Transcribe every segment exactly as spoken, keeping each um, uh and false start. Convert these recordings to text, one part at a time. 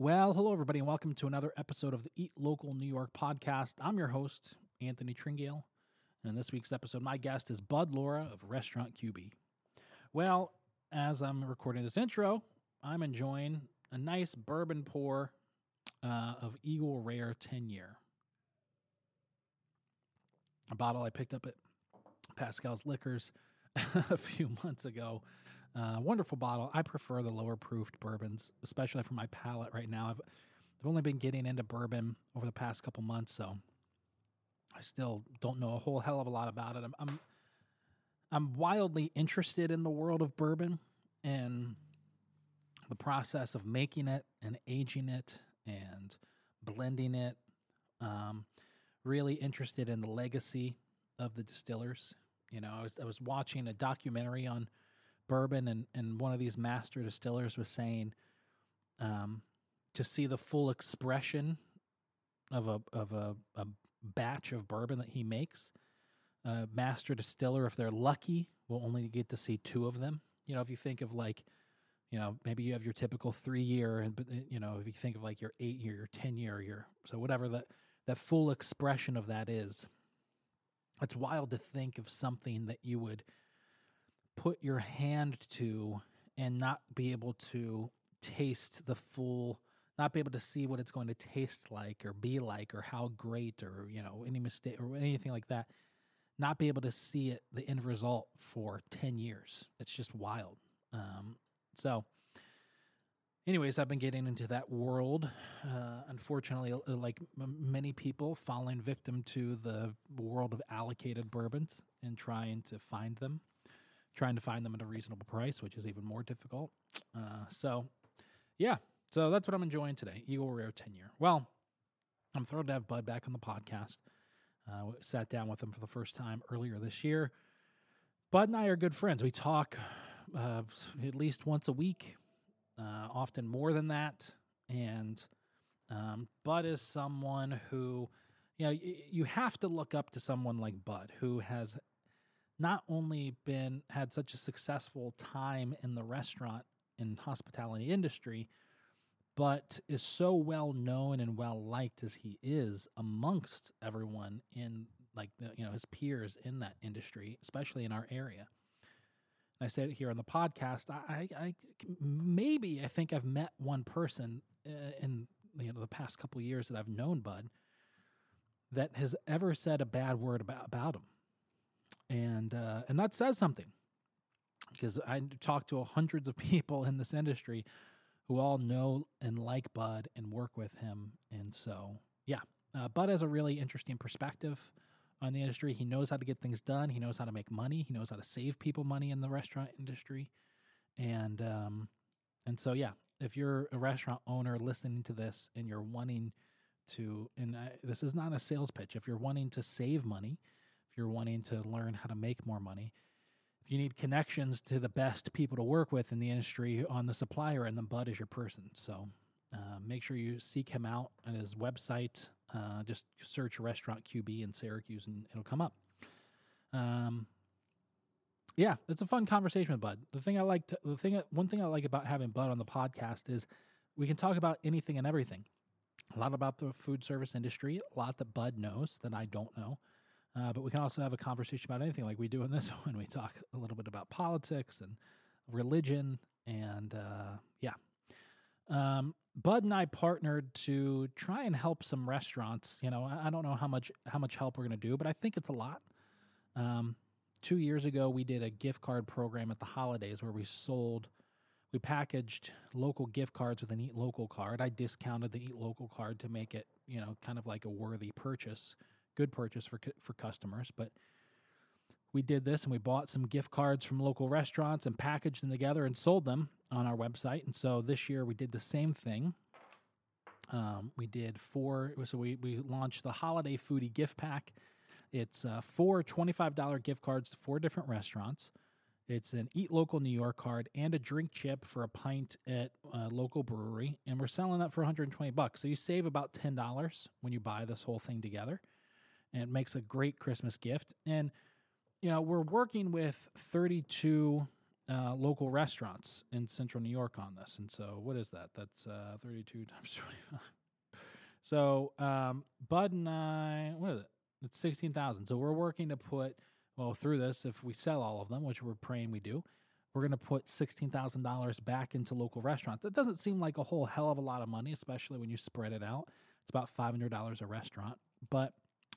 Well, hello, everybody, and welcome to another episode of the Eat Local New York podcast. I'm your host, Anthony Tringale, and in this week's episode, my guest is Bud Loura of Restaurant Q B. Well, as I'm recording this intro, I'm enjoying a nice bourbon pour uh, of Eagle Rare ten-year. A bottle I picked up at Pascal's Liquors a few months ago. Uh, wonderful bottle. I prefer the lower proofed bourbons, especially for my palate right now. I've, I've only been getting into bourbon over the past couple months, so I still don't know a whole hell of a lot about it. I'm I'm, I'm wildly interested in the world of bourbon and the process of making it and aging it and blending it. Um, really interested in the legacy of the distillers. You know, I was I was watching a documentary on bourbon, and, and one of these master distillers was saying um, to see the full expression of a of a, a batch of bourbon that he makes, a master distiller, if they're lucky, will only get to see two of them. You know, if you think of like, you know, maybe you have your typical three year, and but you know, if you think of like your eight year, your ten year, your so whatever that that full expression of that is, it's wild to think of something that you would put your hand to and not be able to taste the full, not be able to see what it's going to taste like or be like or how great or, you know, any mistake or anything like that, not be able to see it, the end result for ten years. It's just wild. Um, so anyways, I've been getting into that world. Uh, unfortunately, like many people, falling victim to the world of allocated bourbons and trying to find them. Trying to find them at a reasonable price, which is even more difficult. Uh, so, yeah. So that's what I'm enjoying today. Eagle Rare ten-year. Well, I'm thrilled to have Bud back on the podcast. Uh, sat down with him for the first time earlier this year. Bud and I are good friends. We talk uh, at least once a week, uh, often more than that. And um, Bud is someone who, you know, y- you have to look up to someone like Bud, who has not only been had such a successful time in the restaurant and hospitality industry, but is so well known and well liked as he is amongst everyone in like the, you know, his peers in that industry, especially in our area. And I said it here on the podcast. I, I, I maybe I think I've met one person in you know the past couple of years that I've known Bud that has ever said a bad word about about him. And uh, and that says something, because I talk to hundreds of people in this industry who all know and like Bud and work with him. And so, yeah, uh, Bud has a really interesting perspective on the industry. He knows how to get things done. He knows how to make money. He knows how to save people money in the restaurant industry. And um, and so, yeah, if you're a restaurant owner listening to this and you're wanting to, and I, this is not a sales pitch, if you're wanting to save money, if you're wanting to learn how to make more money, if you need connections to the best people to work with in the industry on the supplier end, then Bud is your person. So uh, make sure you seek him out on his website. Uh, just search Restaurant Q B in Syracuse and it'll come up. Um, yeah, it's a fun conversation with Bud. The thing I like, to, the thing, one thing I like about having Bud on the podcast is we can talk about anything and everything. A lot about the food service industry, a lot that Bud knows that I don't know. Uh, but we can also have a conversation about anything like we do in this one. We talk a little bit about politics and religion and, uh, yeah. Um, Bud and I partnered to try and help some restaurants. You know, I, I don't know how much how much help we're going to do, but I think it's a lot. Um, two years ago, we did a gift card program at the holidays where we sold, we packaged local gift cards with an Eat Local card. I discounted the Eat Local card to make it, you know, kind of like a worthy purchase. Good purchase for for customers, but we did this and we bought some gift cards from local restaurants and packaged them together and sold them on our website. And so this year we did the same thing. Um, we did four, so we, we launched the Holiday Foodie Gift Pack. It's uh, four twenty-five dollars gift cards to four different restaurants. It's an Eat Local New York card and a drink chip for a pint at a local brewery. And we're selling that for one hundred twenty bucks. So you save about ten dollars when you buy this whole thing together. And it makes a great Christmas gift. And, you know, we're working with thirty-two uh, local restaurants in central New York on this. And so what is that? That's uh, thirty-two times twenty-five. So um, Bud and I, what is it? It's sixteen thousand. So we're working to put, well, through this, if we sell all of them, which we're praying we do, we're going to put sixteen thousand dollars back into local restaurants. It doesn't seem like a whole hell of a lot of money, especially when you spread it out. It's about five hundred dollars a restaurant, but,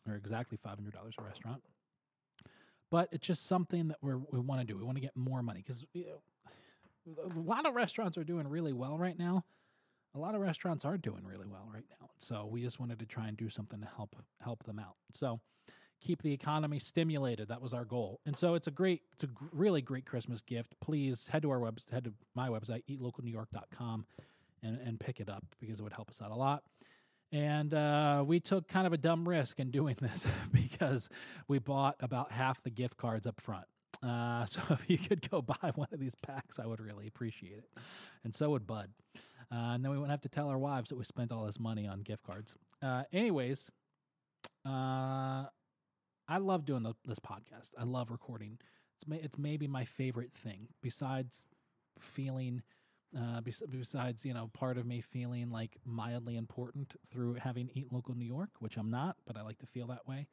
or exactly five hundred dollars a restaurant. But it's just something that we're, we want to do. We want to get more money because you know, a lot of restaurants are doing really well right now. A lot of restaurants are doing really well right now. So we just wanted to try and do something to help help them out. So keep the economy stimulated. That was our goal. And so it's a great, it's a really great Christmas gift. Please head to our website, head to my website, eat local new york dot com, and, and pick it up because it would help us out a lot. And uh, we took kind of a dumb risk in doing this because we bought about half the gift cards up front. Uh, so if you could go buy one of these packs, I would really appreciate it. And so would Bud. Uh, and then we wouldn't have to tell our wives that we spent all this money on gift cards. Uh, anyways, uh, I love doing the, this podcast. I love recording. It's, ma- it's maybe my favorite thing besides feeling, uh, bes- besides, you know, part of me feeling like mildly important through having Eat Local New York, which I'm not, but I like to feel that way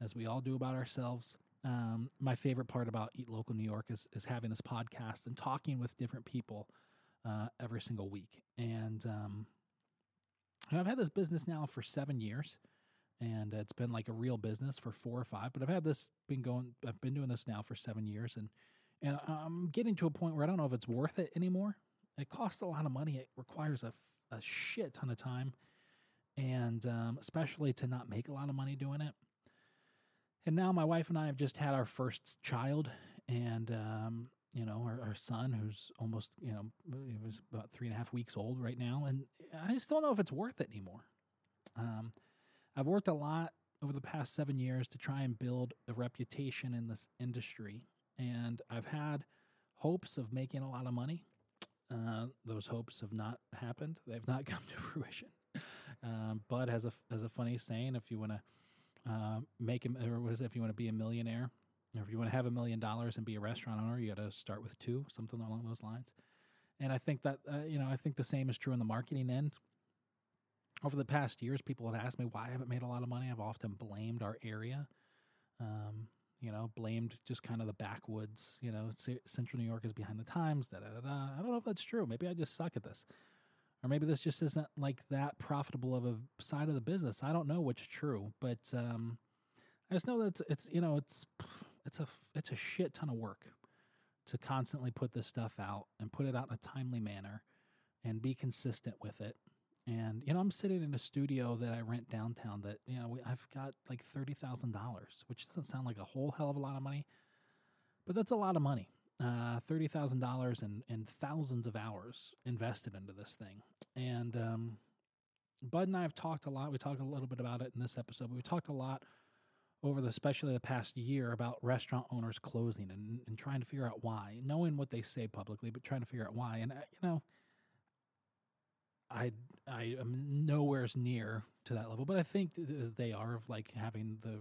as we all do about ourselves. Um, my favorite part about Eat Local New York is, is having this podcast and talking with different people uh, every single week. And, um, and I've had this business now for seven years, and it's been like a real business for four or five. But I've had this been going. I've been doing this now for seven years, and and I'm getting to a point where I don't know if it's worth it anymore. It costs a lot of money. It requires a, a shit ton of time, and um, especially to not make a lot of money doing it. And now my wife and I have just had our first child, and, um, you know, our, our son, who's almost, you know, he was about three and a half weeks old right now. And I just don't know if it's worth it anymore. Um, I've worked a lot over the past seven years to try and build a reputation in this industry. And I've had hopes of making a lot of money. Uh, those hopes have not happened. They've not come to fruition. Um, Bud has a, has a funny saying, if you want to, Uh, make him, or what is it? If you want to be a millionaire, or if you want to have a million dollars and be a restaurant owner, you got to start with two, something along those lines. And I think that, uh, you know, I think the same is true in the marketing end. Over the past years, people have asked me why I haven't made a lot of money. I've often blamed our area, um, you know, blamed just kind of the backwoods, you know, central New York is behind the times, da da da da. I don't know if that's true. Maybe I just suck at this. Or maybe this just isn't like that profitable of a side of the business. I don't know what's true, but um, I just know that it's, it's you know it's it's a it's a shit ton of work to constantly put this stuff out and put it out in a timely manner and be consistent with it. And you know I'm sitting in a studio that I rent downtown that you know we, I've got like thirty thousand dollars, which doesn't sound like a whole hell of a lot of money, but that's a lot of money. Uh, thirty thousand dollars and, and thousands of hours invested into this thing. And um, Bud and I have talked a lot. We talked a little bit about it in this episode. But we talked a lot over the, especially the past year, about restaurant owners closing and, and trying to figure out why, knowing what they say publicly, but trying to figure out why. And, uh, you know, I, I am nowhere near to that level, but I think they are of like having the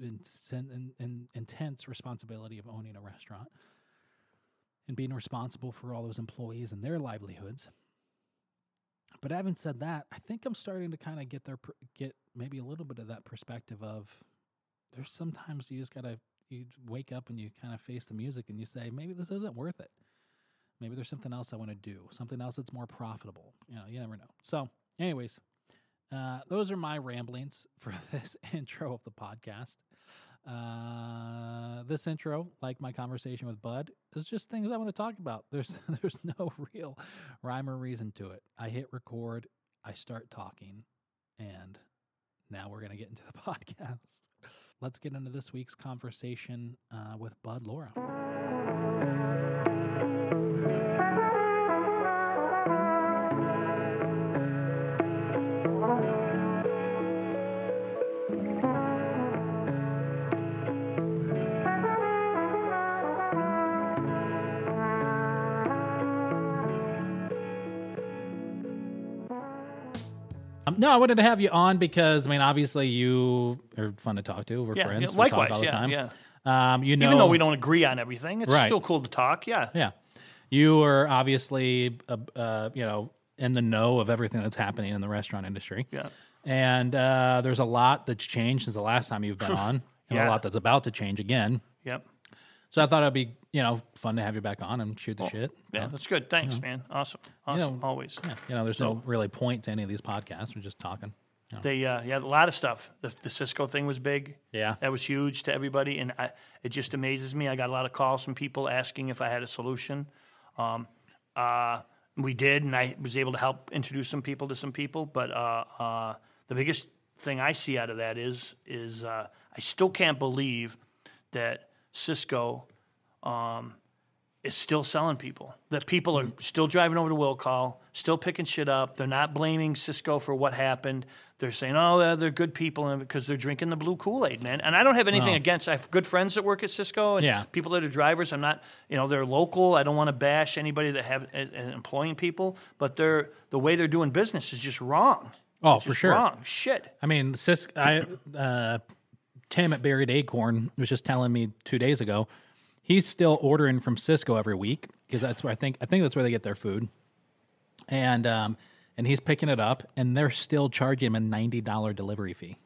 in, in, in, intense responsibility of owning a restaurant and being responsible for all those employees and their livelihoods. But having said that, I think I'm starting to kind of get their get maybe a little bit of that perspective of there's sometimes you just gotta you wake up and you kind of face the music and you say maybe this isn't worth it. Maybe there's something else I want to do, something else that's more profitable. You know, you never know. So, anyways, uh, those are my ramblings for this intro of the podcast. Uh, this intro, like my conversation with Bud, is just things I want to talk about. There's there's no real rhyme or reason to it. I hit record, I start talking, and now we're going to get into the podcast. Let's get into this week's conversation uh, with Bud Loura. No, I wanted to have you on because, I mean, obviously you are fun to talk to. We're yeah, friends. Yeah, likewise, we talk all the yeah, time. Yeah. Um, you know, even though we don't agree on everything, it's right. Still cool to talk. Yeah. Yeah. you were obviously, uh, uh, you know, in the know of everything that's happening in the restaurant industry. Yeah. And uh, there's a lot that's changed since the last time you've been on, and yeah. a lot that's about to change again. Yep. So I thought it'd be, you know, fun to have you back on and shoot the well, shit. Yeah, yeah, that's good. Thanks, you know. man. Awesome. Awesome. You know, Always. Yeah. You know, there's so, no really point to any of these podcasts. We're just talking. You know. They, uh, yeah, a lot of stuff. The, the Sysco thing was big. Yeah. That was huge to everybody. And I, it just amazes me. I got a lot of calls from people asking if I had a solution. Um, uh, we did, and I was able to help introduce some people to some people. But uh, uh, the biggest thing I see out of that is, is uh, I still can't believe that Sysco um, is still selling people. That people are still driving over to Will Call, still picking shit up. They're not blaming Sysco for what happened. They're saying, oh, they're good people because they're drinking the blue Kool-Aid, man. And I don't have anything no. against. I have good friends that work at Sysco and yeah. people that are drivers. I'm not, you know, they're local. I don't want to bash anybody that have uh, employing people, but they're the way they're doing business is just wrong. Oh, it's for sure. Wrong shit. I mean, Sysco. I. Uh, Tim at Buried Acorn was just telling me two days ago, he's still ordering from Sysco every week because that's where I think I think that's where they get their food, and um, and he's picking it up, and they're still charging him a ninety dollar delivery fee.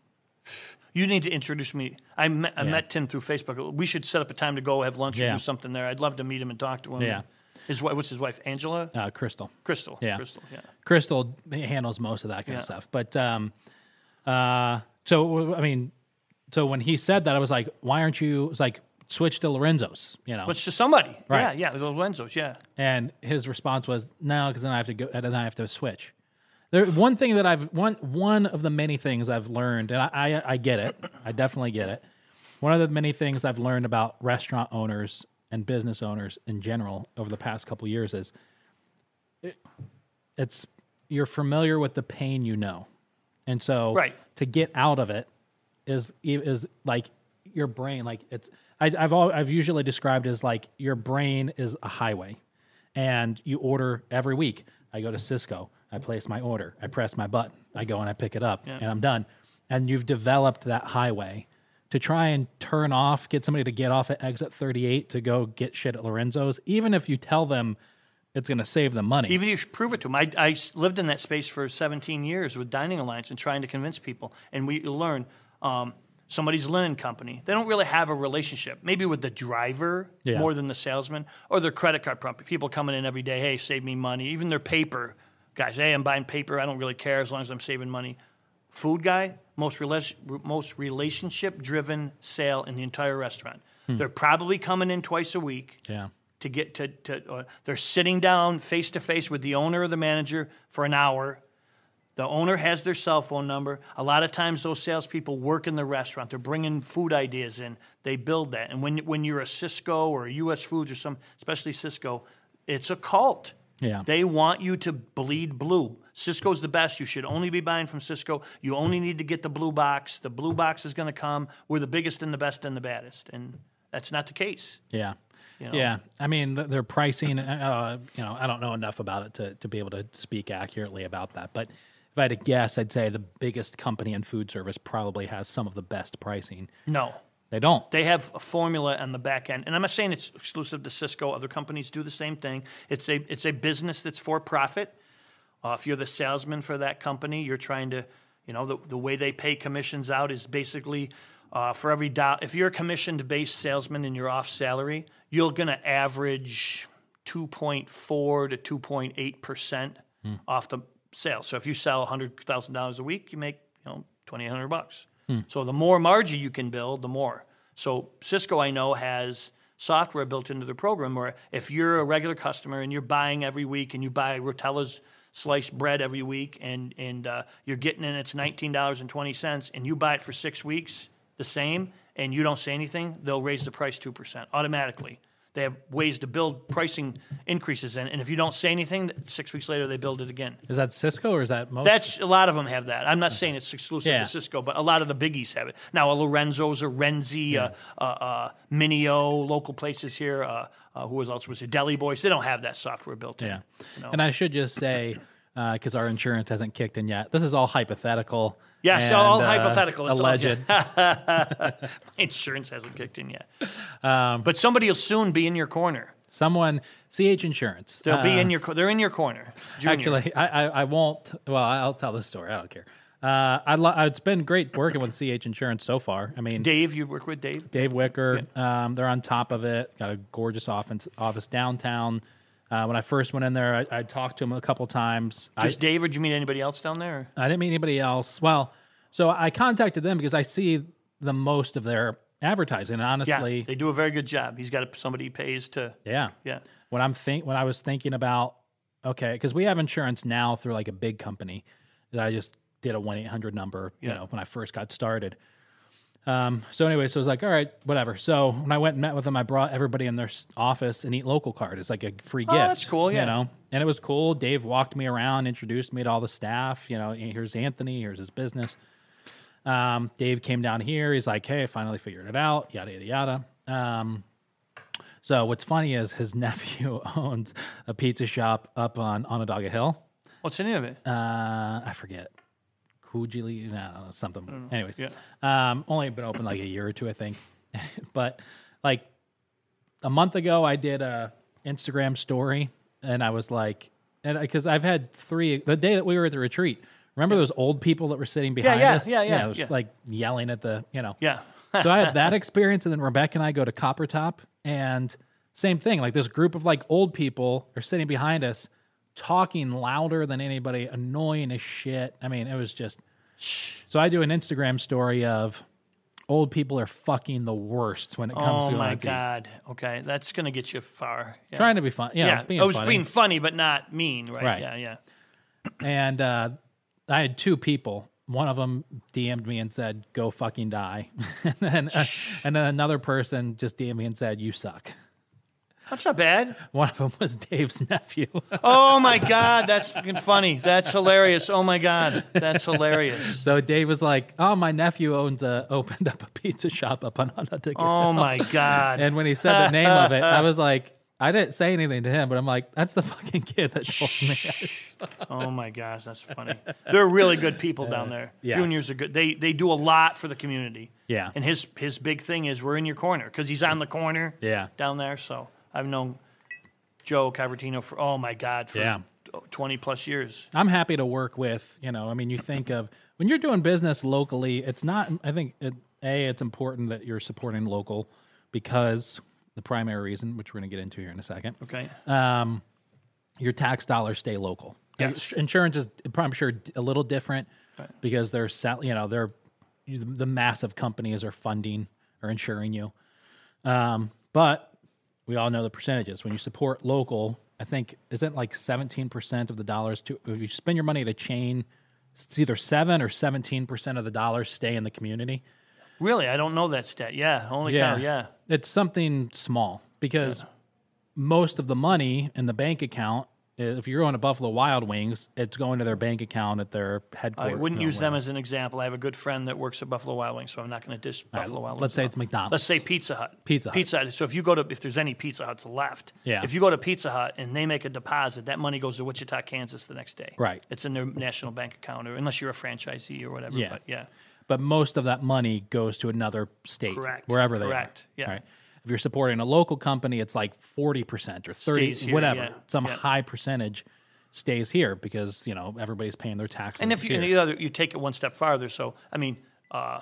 You need to introduce me. I met, I yeah. met Tim through Facebook. We should set up a time to go have lunch yeah. and do something there. I'd love to meet him and talk to him. Yeah. His wife, what's his wife? Angela? Uh, Crystal. Crystal. Yeah. Crystal. Yeah. Crystal handles most of that kind yeah. of stuff. But um, uh, so I mean. So when he said that, I was like, why aren't you, it's like, switch to Lorenzo's, you know? Switch to somebody. Right. Yeah, yeah, Lorenzo's, yeah. And his response was, no, because then I have to go, then I have to switch. There, one thing that I've, one one of the many things I've learned, and I, I, I get it, I definitely get it. One of the many things I've learned about restaurant owners and business owners in general over the past couple of years is it, it's, you're familiar with the pain you know. And so right. to get out of it, Is is like your brain, like it's I, I've all, I've usually described as like your brain is a highway, and you order every week. I go to Sysco, I place my order, I press my button, I go and I pick it up, yeah. and I'm done. And you've developed that highway to try and turn off, get somebody to get off at exit thirty-eight to go get shit at Lorenzo's, even if you tell them it's going to save them money. Even if you should prove it to them. I, I lived in that space for seventeen years with Dining Alliance and trying to convince people, and we learned. Um, somebody's linen company. They don't really have a relationship, maybe with the driver yeah. more than the salesman, or their credit card company. People coming in every day, hey, save me money. Even their paper guys, hey, I'm buying paper. I don't really care as long as I'm saving money. Food guy, most rela- most relationship-driven sale in the entire restaurant. Hmm. They're probably coming in twice a week. Yeah. To get to, to uh, they're sitting down face-to-face with the owner or the manager for an hour. The owner has their cell phone number. A lot of times those salespeople work in the restaurant. They're bringing food ideas in. They build that. And when when you're a Sysco or a U S Foods or some, especially Sysco, it's a cult. Yeah. They want you to bleed blue. Sysco's the best. You should only be buying from Sysco. You only need to get the blue box. The blue box is going to come. We're the biggest and the best and the baddest. And that's not the case. Yeah. You know? Yeah, I mean, their pricing, uh, you know, I don't know enough about it to, to be able to speak accurately about that, but if I had to guess, I'd say the biggest company in food service probably has some of the best pricing. No. They don't. They have a formula on the back end. And I'm not saying it's exclusive to Sysco. Other companies do the same thing. It's a it's a business that's for profit. Uh, if you're the salesman for that company, you're trying to, you know, the, the way they pay commissions out is basically uh, for every dollar. If you're a commission-based salesman and you're off salary, you're going to average two point four to two point eight percent hmm. off the sales. So if you sell one hundred thousand dollars a week, you make, you know, twenty-eight hundred bucks. Hmm. So the more margin you can build, the more. So Sysco, I know, has software built into the program where if you're a regular customer and you're buying every week and you buy Rotella's sliced bread every week and, and uh, you're getting in, it's nineteen dollars and twenty cents and you buy it for six weeks, the same, and you don't say anything, they'll raise the price two percent automatically. They have ways to build pricing increases in, and if you don't say anything, six weeks later they build it again. Is that Sysco or is that most? That's a lot of them have that. I'm not okay. saying it's exclusive yeah. to Sysco, but a lot of the biggies have it. Now, a Lorenzo's, a Renzi, yeah. a, a, a Minio, local places here. Uh, uh, who was else was it? Deli Boys. They don't have that software built in. Yeah, you know? And I should just say, because uh, our insurance hasn't kicked in yet, this is all hypothetical. Yeah, and, so all uh, hypothetical. It's alleged. All, yeah. My insurance hasn't kicked in yet. Um, but somebody will soon be in your corner. Someone, C H Insurance. They'll uh, be in your. They're in your corner. Junior. Actually, I, I I won't. Well, I'll tell the story. I don't care. Uh, I lo- it's been great working with C H Insurance so far. I mean, Dave, you work with Dave. Dave Wicker. Yeah. Um, they're on top of it. Got a gorgeous office office downtown. Uh, when I first went in there, I, I talked to him a couple times. Just I, Dave, or did you meet anybody else down there? I didn't meet anybody else. Well, so I contacted them because I see the most of their advertising. And honestly, yeah, they do a very good job. He's got somebody he pays to. Yeah, yeah. When I'm think when I was thinking about okay, because we have insurance now through like a big company that I just did a one eight hundred number. Yeah. You know, when I first got started. Um, so anyway, so I was like, all right, whatever. So when I went and met with them, I brought everybody in their office an Eat Local card. It's like a free gift. Oh, that's cool, yeah. You know, and it was cool. Dave walked me around, introduced me to all the staff. You know, here's Anthony, here's his business. Um, Dave came down here. He's like, hey, I finally figured it out, yada, yada, yada. Um, so what's funny is his nephew owns a pizza shop up on Onondaga Hill. What's the name of it? Uh, I forget. Hujili, no, something. Anyways, yeah. um, only been open like a year or two, I think. But like a month ago, I did a Instagram story, and I was like, and because I've had three the day that we were at the retreat. Remember yeah. those old people that were sitting behind yeah, yeah, us? Yeah, yeah, yeah. It was yeah. like yelling at the, you know. Yeah. So I had that experience, and then Rebecca and I go to Copper Top, and same thing. Like this group of like old people are sitting behind us, talking louder than anybody, annoying as shit. I mean, it was just... So I do an Instagram story of old people are fucking the worst when it comes oh to... Oh, my God. Deep. Okay, that's going to get you far. Yeah. Trying to be fun. You know, yeah, being I was funny. being funny, but not mean, right? Right. Yeah, yeah. And uh, I had two people. One of them D M'd me and said, go fucking die. and, then, uh, and then another person just D M'd me and said, you suck. That's not bad. One of them was Dave's nephew. Oh, my God. That's fucking funny. That's hilarious. Oh, my God. That's hilarious. So Dave was like, oh, my nephew owns a, opened up a pizza shop up on Onondaga Hill. Oh, my God. And when he said the name of it, I was like, I didn't say anything to him, but I'm like, that's the fucking kid that told me. Oh, my gosh. That's funny. They're really good people down there. Yes. Juniors are good. They they do a lot for the community. Yeah. And his, his big thing is we're in your corner because he's on the corner yeah. down there, so... I've known Joe Cavertino for, oh, my God, for yeah. twenty-plus years. I'm happy to work with, you know, I mean, you think of, when you're doing business locally, it's not, I think, it, A, it's important that you're supporting local because the primary reason, which we're going to get into here in a second, okay, um, your tax dollars stay local. Yes. Insurance is, I'm sure, a little different right. because they're, you know, they're, the massive companies are funding or insuring you. Um, but... We all know the percentages. When you support local, I think, isn't like seventeen percent of the dollars to, if you spend your money at a chain, it's either seven or seventeen percent of the dollars stay in the community. Really? I don't know that stat. Yeah. Only yeah. cow, yeah. It's something small because yeah. most of the money in the bank account, if you're going to Buffalo Wild Wings, it's going to their bank account at their headquarters. I wouldn't use them as an example. I have a good friend that works at Buffalo Wild Wings, so I'm not going to dish Buffalo Wild Wings. Let's say it's McDonald's. Let's say Pizza Hut. Pizza Hut. Pizza Hut. So if you go to, if there's any Pizza Huts left, yeah. if you go to Pizza Hut and they make a deposit, that money goes to Wichita, Kansas the next day. Right. It's in their national bank account, or unless you're a franchisee or whatever. Yeah. But, yeah. but most of that money goes to another state, Correct. wherever they Correct. are. Yeah. Right. If you're supporting a local company, it's like forty percent or thirty, here, whatever. Yeah, Some yeah. high percentage stays here because, you know, everybody's paying their taxes. And if you, and the other, you take it one step farther. So, I mean, uh,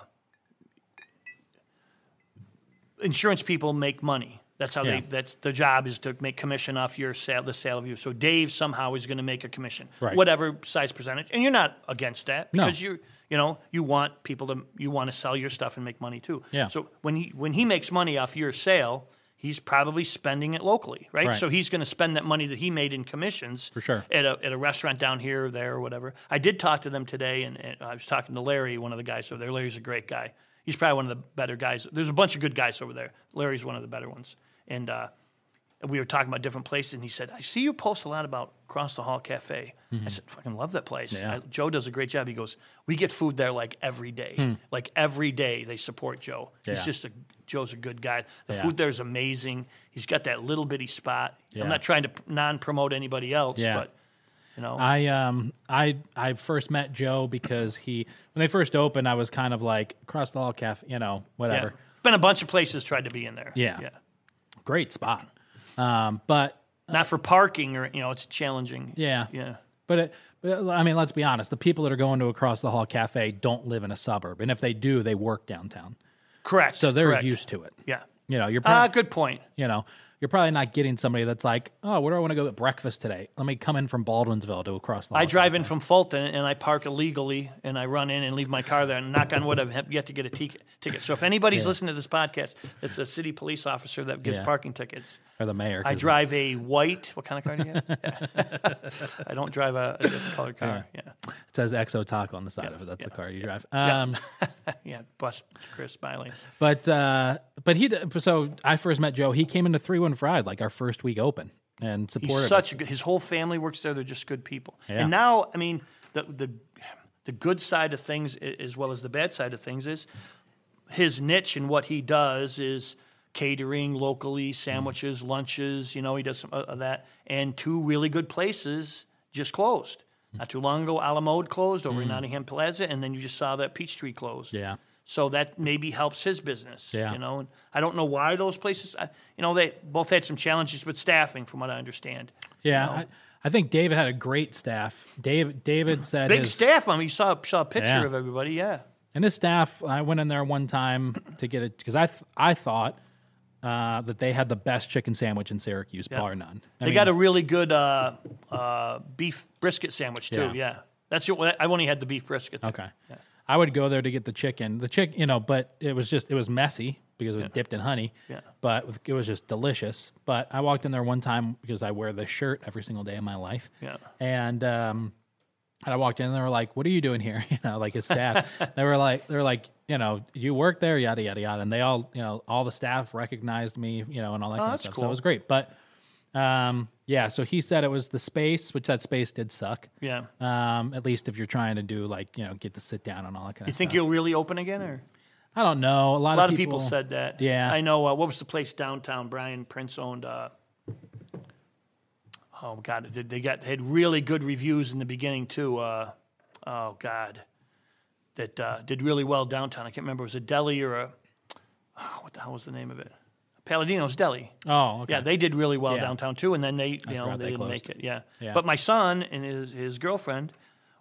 insurance people make money. That's how yeah. they, that's their job is to make commission off your sale, the sale of you. So Dave somehow is going to make a commission, right. whatever size percentage. And you're not against that because no. you're, You know, you want people to you want to sell your stuff and make money too. Yeah. So when he when he makes money off your sale, he's probably spending it locally, right? right. So he's going to spend that money that he made in commissions for sure at a at a restaurant down here or there or whatever. I did talk to them today, and, and I was talking to Larry, one of the guys over there. Larry's a great guy. He's probably one of the better guys. There's a bunch of good guys over there. Larry's one of the better ones, and uh, we were talking about different places, and he said, "I see you post a lot about Cross the Hall Cafe." Mm-hmm. I said, fucking love that place. Yeah. I, Joe does a great job. He goes, we get food there like every day. Mm. Like every day they support Joe. Yeah. He's just a, Joe's a good guy. The yeah. food there is amazing. He's got that little bitty spot. Yeah. I'm not trying to non-promote anybody else, yeah. but, you know. I um I I first met Joe because he, when they first opened, I was kind of like, Cross the Hall Cafe, you know, whatever. Yeah. Been a bunch of places tried to be in there. Yeah. yeah. Great spot. Um, but uh, not for parking, or you know, it's challenging. Yeah, yeah. But it, I mean, let's be honest. The people that are going to Across the Hall Cafe don't live in a suburb, and if they do, they work downtown. Correct. So they're Correct. used to it. Yeah. You know, you're probably, uh, good point. You know, you're probably not getting somebody that's like, oh, where do I want to go get breakfast today? Let me come in from Baldwinsville to Across the Hall. I drive in from Fulton, and I park illegally, and I run in and leave my car there, and knock on wood, I've yet to get a t- ticket. So if anybody's yeah. listening to this podcast that's a city police officer that gives yeah. parking tickets. Or the mayor. I drive they're... a white, what kind of car do you have? I don't drive a, a different colored car. Yeah. Yeah. It says X O Taco on the side yeah. of it. That's yeah. the car you yeah. drive. Yeah. Um, yeah, bust Chris smiling. But uh, but he so I first met Joe. He came into three one Fried like our first week open and supported. He's such a good, his whole family works there. They're just good people. Yeah. And now, I mean, the the the good side of things as well as the bad side of things is his niche and what he does is catering locally, sandwiches, mm-hmm. lunches. You know, he does some of that. And two really good places just closed. Not too long ago, Alamode closed over mm. in Nottingham Plaza, and then you just saw that Peach Tree closed. Yeah. So that maybe helps his business. Yeah. You know, and I don't know why those places, I, you know, they both had some challenges with staffing, from what I understand. Yeah. You know? I, I think David had a great staff. Dave, David said big his, staff. I mean, you saw saw a picture yeah. of everybody. Yeah. And his staff, I went in there one time to get it because I th- I thought. Uh, that they had the best chicken sandwich in Syracuse, yeah. bar none. I they mean, got a really good uh, uh, beef brisket sandwich too. Yeah, yeah. that's your, I've only had the beef brisket. There. Okay, yeah. I would go there to get the chicken. The chicken, you know, but it was just it was messy because it was yeah. dipped in honey. Yeah, but with, it was just delicious. But I walked in there one time because I wear this shirt every single day of my life. Yeah, and um, and I walked in and they were like, "What are you doing here?" You know, like his staff. they were like, they were like. You know, you work there, yada, yada, yada. And they all, you know, all the staff recognized me, you know, and all that oh, kind of stuff. Cool. So it was great. But, um, yeah, so he said it was the space, which that space did suck. Yeah. Um, at least if you're trying to do, like, you know, get to sit down and all that kind you of stuff. You think you'll really open again? Or I don't know. A lot, a lot of, people, of people said that. Yeah. I know. Uh, what was the place downtown Brian Prince owned? Uh, oh, God. They got they had really good reviews in the beginning, too. Uh, oh, God. That uh, did really well downtown. I can't remember. It was a deli or a... Oh, what the hell was the name of it? Palladino's Deli. Oh, okay. Yeah, they did really well yeah. downtown, too, and then they you I know they, they didn't make it. Yeah. yeah. But my son and his, his girlfriend,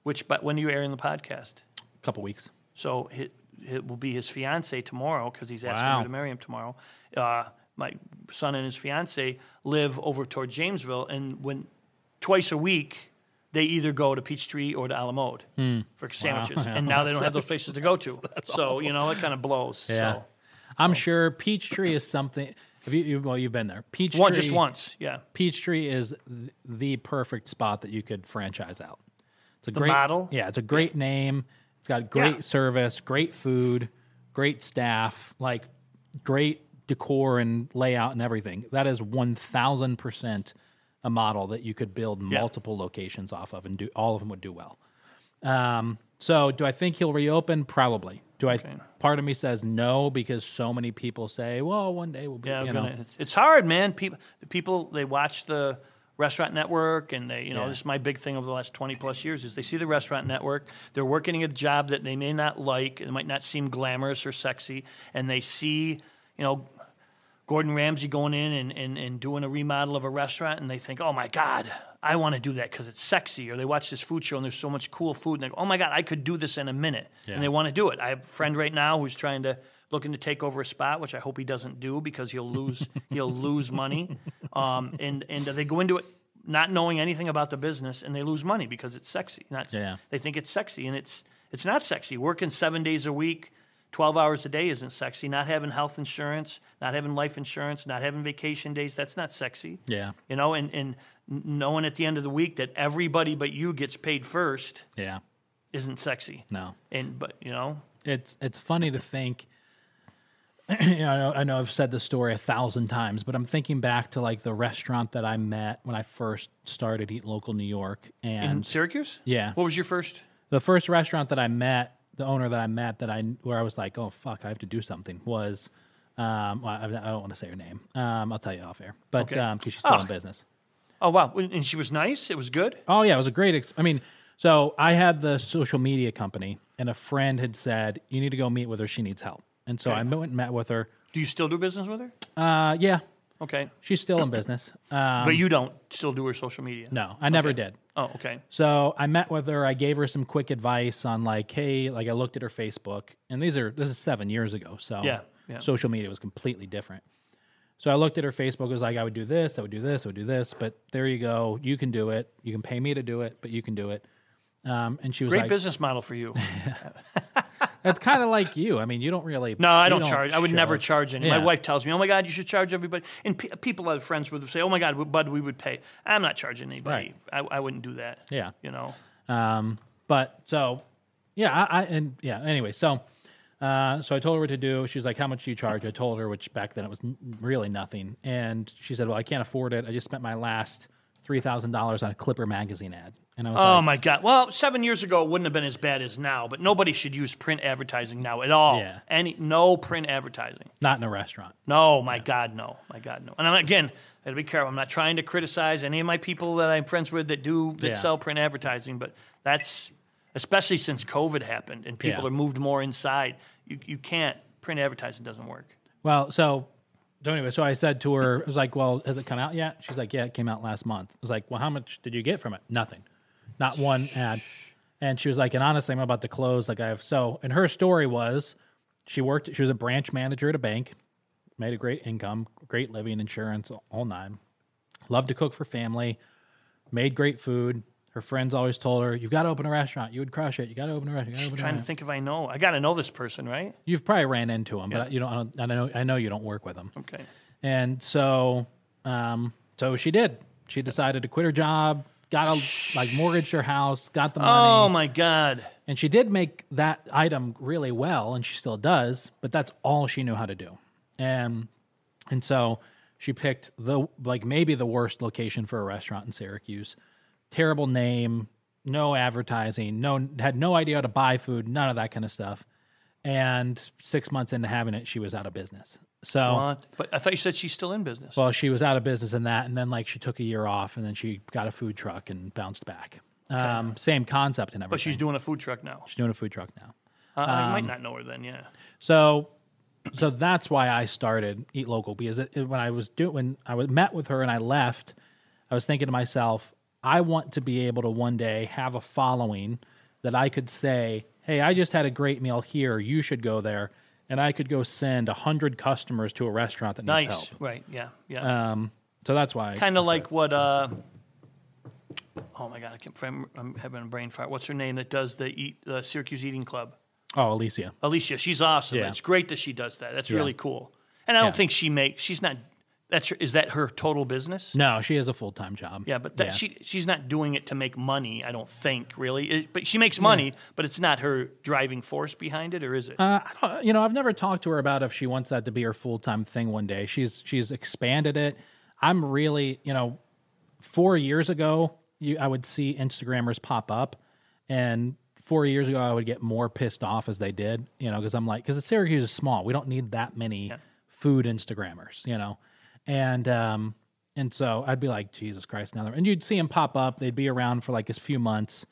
which... But when are you airing the podcast? A couple weeks. So it, it will be his fiancée tomorrow, because he's asking wow. her to marry him tomorrow. Uh, my son and his fiancée live over toward Jamesville, and when twice a week... They either go to Peachtree or to Alamode mm. for sandwiches, wow, yeah. and now they don't have those places to go to. That's, that's so awful. You know it kind of blows. Yeah. So, I'm so. sure Peachtree is something. Have you, you well, you've been there. Peachtree well, just once, yeah. Peachtree is the perfect spot that you could franchise out. It's a the great model. Yeah, it's a great yeah. name. It's got great yeah. service, great food, great staff, like great decor and layout and everything. That is one thousand percent. A model that you could build multiple yeah. locations off of, and do all of them would do well. Um, so, do I think he'll reopen? Probably. Do okay. I? Part of me says no because so many people say, "Well, one day we'll be." Yeah, you know. Gonna, it's hard, man. People, people, they watch the Restaurant Network, and they, you know, yeah. this is my big thing over the last twenty plus years is they see the Restaurant Network. They're working a job that they may not like. It might not seem glamorous or sexy, and they see, you know. Gordon Ramsay going in and, and, and doing a remodel of a restaurant, and they think, oh, my God, I want to do that because it's sexy. Or they watch this food show, and there's so much cool food, and they go, oh, my God, I could do this in a minute. Yeah. And they want to do it. I have a friend right now who's trying to looking to take over a spot, which I hope he doesn't do because he'll lose he'll lose money. Um, and, and they go into it not knowing anything about the business, and they lose money because it's sexy. Not, yeah. They think it's sexy, and it's it's not sexy. Working seven days a week, twelve hours a day isn't sexy. Not having health insurance, not having life insurance, not having vacation days, that's not sexy. Yeah. You know, and, and knowing at the end of the week that everybody but you gets paid first yeah. isn't sexy. No. And, but, you know. It's it's funny to think, you know, I know, I know I've said this story a thousand times, but I'm thinking back to, like, the restaurant that I met when I first started Eat Local New York. And in Syracuse? Yeah. What was your first? The first restaurant that I met. The owner that I met that I where I was like, oh fuck, I have to do something was, um, I, I don't want to say her name. Um, I'll tell you off air, but okay. um, because she's still oh. in business. Oh wow, and she was nice. It was good. Oh yeah, it was a great. Ex- I mean, so I had the social media company, and a friend had said you need to go meet with her. She needs help, and so okay. I went and met with her. Do you still do business with her? Uh, yeah. Okay. She's still in business. Um, but you don't still do her social media? No, I never okay. did. Oh, okay. So I met with her. I gave her some quick advice on like, hey, like I looked at her Facebook, and these are this is seven years ago. So yeah, yeah. social media was completely different. So I looked at her Facebook. It was like, I would do this, I would do this, I would do this. But there you go. You can do it. You can pay me to do it, but you can do it. Um, and she was great like, business model for you. That's kind of like you. I mean, you don't really. No, I don't, don't charge. I would charge. never charge any. Yeah. My wife tells me, oh, my God, you should charge everybody. And pe- people that are friends with would say, oh, my God, Bud, we would pay. I'm not charging anybody. Right. I, I wouldn't do that. Yeah. You know. Um, but so, yeah. I, I And yeah, anyway, so uh, so I told her what to do. She's like, how much do you charge? I told her, which back then it was really nothing. And she said, well, I can't afford it. I just spent my last three thousand dollars on a Clipper magazine ad. And I was oh, like, my God. Well, seven years ago, it wouldn't have been as bad as now, but nobody should use print advertising now at all. Yeah. Any, no print advertising. Not in a restaurant. No, my yeah. God, no. My God, no. And I'm, again, I got to be careful. I'm not trying to criticize any of my people that I'm friends with that do that yeah. sell print advertising, but that's, especially since COVID happened and people yeah. are moved more inside, you, you can't. Print advertising doesn't work. Well, so... So anyway, so I said to her, I was like, well, has it come out yet? She's like, yeah, it came out last month. I was like, well, how much did you get from it? Nothing. Not one ad. And she was like, and honestly, I'm about to close. Like I have, so, and her story was she worked, she was a branch manager at a bank, made a great income, great living, insurance, all nine. Loved to cook for family, made great food. Her friends always told her, you've got to open a restaurant. You would crush it. You got to open a restaurant. I'm trying to think if I know. I got to know this person, right? You've probably ran into him, yeah. but I, you don't, I, don't, I, know, I know you don't work with him. Okay. And so um, so she did. She decided to quit her job, got a, like mortgaged her house, got the money. Oh, my God. And she did make that item really well, and she still does, but that's all she knew how to do. And and so she picked the like maybe the worst location for a restaurant in Syracuse. Terrible name, no advertising, no had no idea how to buy food, none of that kind of stuff. And six months into having it, she was out of business. So, what? But I thought you said she's still in business. Well, she was out of business in that, and then like she took a year off, and then she got a food truck and bounced back. Okay. Um, same concept and everything. But she's doing a food truck now. She's doing a food truck now. Uh, um, I might not know her then. Yeah. So, so that's why I started Eat Local, because it, it, when I was do when I was met with her and I left, I was thinking to myself, I want to be able to one day have a following that I could say, hey, I just had a great meal here. You should go there. And I could go send one hundred customers to a restaurant that nice. needs help. Right, yeah, yeah. Um, so that's why. Kind of like what, uh, oh, my God, I can't remember. I'm having a brain fart. What's her name that does the eat, uh, Syracuse Eating Club? Oh, Alicia. Alicia, she's awesome. Yeah. It's great that she does that. That's yeah. really cool. And I don't yeah. think she makes, she's not That's her, is that her total business? No, she has a full-time job. Yeah, but that, yeah. she she's not doing it to make money, I don't think, really. It, but she makes money, yeah. but it's not her driving force behind it, or is it? Uh, I don't, you know, I've never talked to her about if she wants that to be her full-time thing one day. She's she's expanded it. I'm really, you know, four years ago, you, I would see Instagrammers pop up, and four years ago, I would get more pissed off as they did, you know, because I'm like, because Syracuse is small. We don't need that many yeah. food Instagrammers, you know. And um, and so I'd be like, Jesus Christ, now they're... And you'd see them pop up. They'd be around for like a few months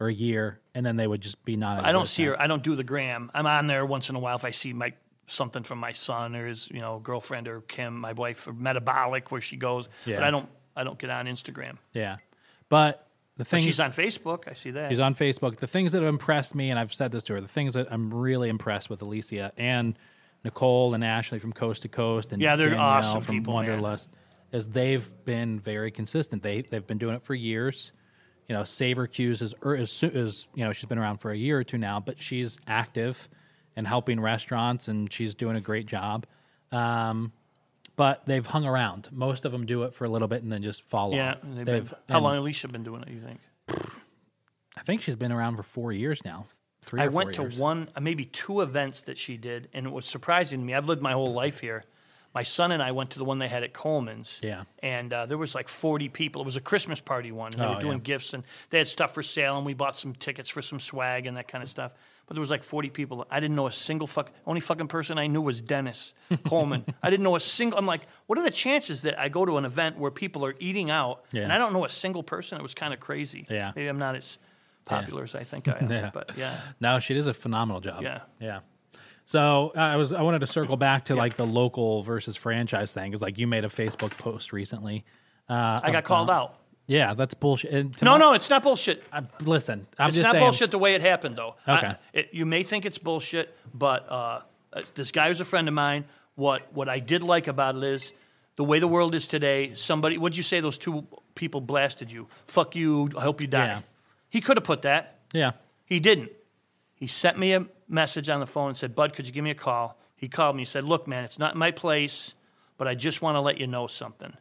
or a year, and then they would just be non-existent. I don't see her. I don't do the gram. I'm on there once in a while if I see my something from my son or his you know girlfriend or Kim, my wife, or Metabolic, where she goes. Yeah. But I don't I don't get on Instagram. Yeah. But the thing... She's on Facebook. I see that. She's on Facebook. The things that have impressed me, and I've said this to her, the things that I'm really impressed with Alicia and... Nicole and Ashley from Coast to Coast, and yeah, they're Danielle awesome from people, Wanderlust, man. As they've been very consistent. They they've been doing it for years. You know, Savor Q's is, is is you know she's been around for a year or two now, but she's active and helping restaurants, and she's doing a great job. Um, but they've hung around. Most of them do it for a little bit and then just fall yeah, off. Yeah, they've. Been, how long has Alicia been doing it? You think? I think she's been around for four years now. Three I went years. to one, maybe two events that she did, and it was surprising to me. I've lived my whole life here. My son and I went to the one they had at Coleman's, yeah. and uh, there was like forty people. It was a Christmas party one, and they oh, were doing yeah. gifts, and they had stuff for sale, and we bought some tickets for some swag and that kind of stuff. But there was like forty people. I didn't know a single fuck. Only fucking person I knew was Dennis Coleman. I didn't know a single. I'm like, what are the chances that I go to an event where people are eating out, yeah. and I don't know a single person? It was kind of crazy. Yeah. Maybe I'm not as... popular as yeah. I think I am, yeah. but yeah. No, she does a phenomenal job. Yeah. Yeah. So uh, I was I wanted to circle back to yeah. like the local versus franchise thing. Because like you made a Facebook post recently. Uh, I got um, called out. Yeah, that's bullshit. And no, my, no, it's not bullshit. I, listen, I'm it's just not saying. bullshit the way it happened, though. Okay, I, it, you may think it's bullshit, but uh, this guy was a friend of mine. What what I did like about it is the way the world is today. Somebody, what'd you say? Those two people blasted you. Fuck you. I hope you die. Yeah. He could have put that. Yeah, he didn't. He sent me a message on the phone and said, "Bud, could you give me a call?" He called me and said, "Look, man, it's not my place, but I just want to let you know something."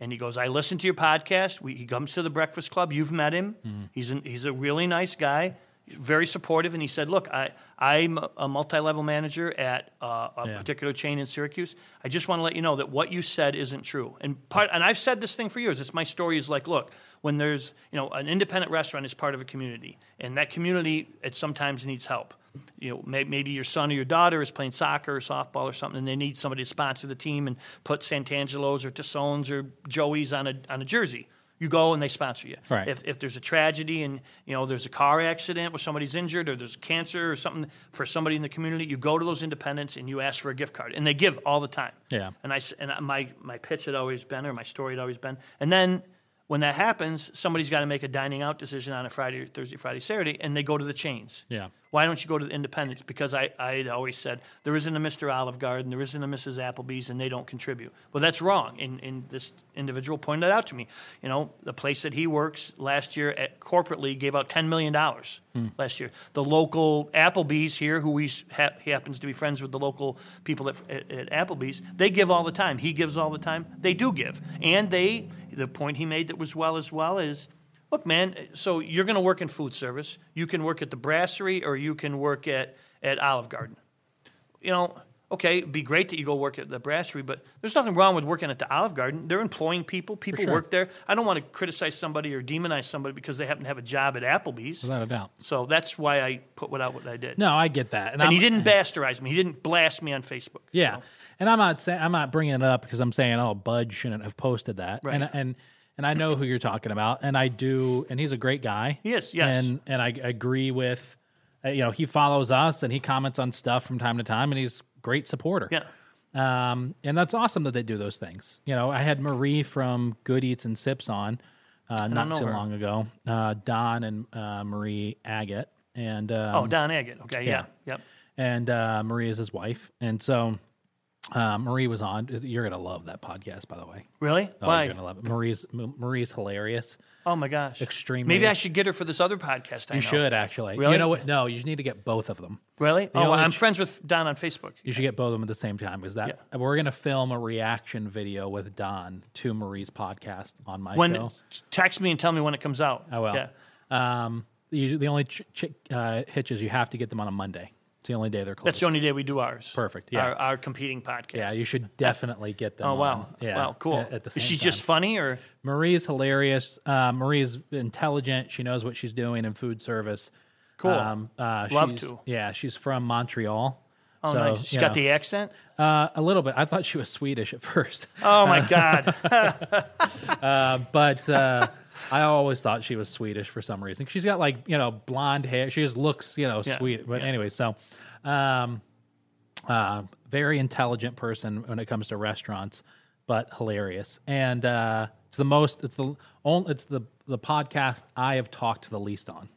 And he goes, "I listen to your podcast." We, he comes to the Breakfast Club. You've met him. Mm. He's an, he's a really nice guy, he's very supportive. And he said, "Look, I, I'm a multi-level manager at uh, a yeah. particular chain in Syracuse. I just want to let you know that what you said isn't true." And part, and I've said this thing for years. It's my story is like, look, when there's, you know, an independent restaurant is part of a community. And that community, it sometimes needs help. You know, maybe your son or your daughter is playing soccer or softball or something, and they need somebody to sponsor the team and put Santangelo's or Tissone's or Joey's on a on a jersey. You go and they sponsor you. Right. If if there's a tragedy and you know there's a car accident where somebody's injured or there's cancer or something for somebody in the community, you go to those independents and you ask for a gift card, and they give all the time. Yeah. And I and my my pitch had always been, or my story had always been, and then. When that happens, somebody's got to make a dining out decision on a Friday, or Thursday, Friday, Saturday, and they go to the chains. Yeah. Why don't you go to the independents? Because I had always said, there isn't a Mister Olive Garden, there isn't a Missus Applebee's, and they don't contribute. Well, that's wrong, and, and this individual pointed that out to me. You know, the place that he works last year at corporately gave out ten million dollars mm. last year. The local Applebee's here, who we ha- he happens to be friends with the local people at, at, at Applebee's, they give all the time. He gives all the time. They do give, and they... The point he made that was well as well is, look, man, so you're going to work in food service. You can work at the Brasserie or you can work at, at Olive Garden. You know, okay, it'd be great that you go work at the Brasserie, but there's nothing wrong with working at the Olive Garden. They're employing people. People sure. work there. I don't want to criticize somebody or demonize somebody because they happen to have a job at Applebee's. Without a doubt. So that's why I put what out what I did. No, I get that. And, and he didn't bastardize me. He didn't blast me on Facebook. Yeah. So. And I'm not saying I'm not bringing it up because I'm saying, oh, Bud shouldn't have posted that. Right. And and and I know who you're talking about, and I do, and he's a great guy. He is, yes. And and I agree with, you know, he follows us and he comments on stuff from time to time, and he's a great supporter. Yeah. Um, and that's awesome that they do those things. You know, I had Marie from Good Eats and Sips on uh, not too her. long ago. Uh, Don and uh, Marie Agate, and um, oh, Don Agate. Okay, yeah, yeah. yep. And uh, Marie is his wife, and so. Uh, Marie was on. You're gonna love that podcast, by the way. Really? Oh, Why? You're gonna love it. Marie's Marie's hilarious. Oh my gosh! Extremely. Maybe I should get her for this other podcast. I you know. should actually. Really? You know what? No, you need to get both of them. Really? You oh, well, I'm sh- friends with Don on Facebook. You yeah. should get both of them at the same time because that yeah. we're gonna film a reaction video with Don to Marie's podcast on my when, show. Text me and tell me when it comes out. I will. Yeah. Um, you, the only ch- ch- uh, hitch is you have to get them on a Monday. It's the only day they're closed. That's the only day we do ours. Perfect. Yeah. Our, our competing podcast. Yeah, you should definitely get them. Oh, wow. On, yeah, wow, cool. At, at the same Is she time. just funny or? Marie's hilarious. Uh, Marie's intelligent. She knows what she's doing in food service. Cool. Um, uh, Love she's, to. Yeah, she's from Montreal. Oh, so, nice. She's got know, the accent? Uh, a little bit. I thought she was Swedish at first. Oh, my God. uh, but. Uh, I always thought she was Swedish for some reason. She's got like, you know, blonde hair. She just looks, you know, yeah, sweet. But yeah. anyway, so um, uh, very intelligent person when it comes to restaurants, but hilarious. And uh, it's the most, it's the only, it's the, the podcast I have talked the least on.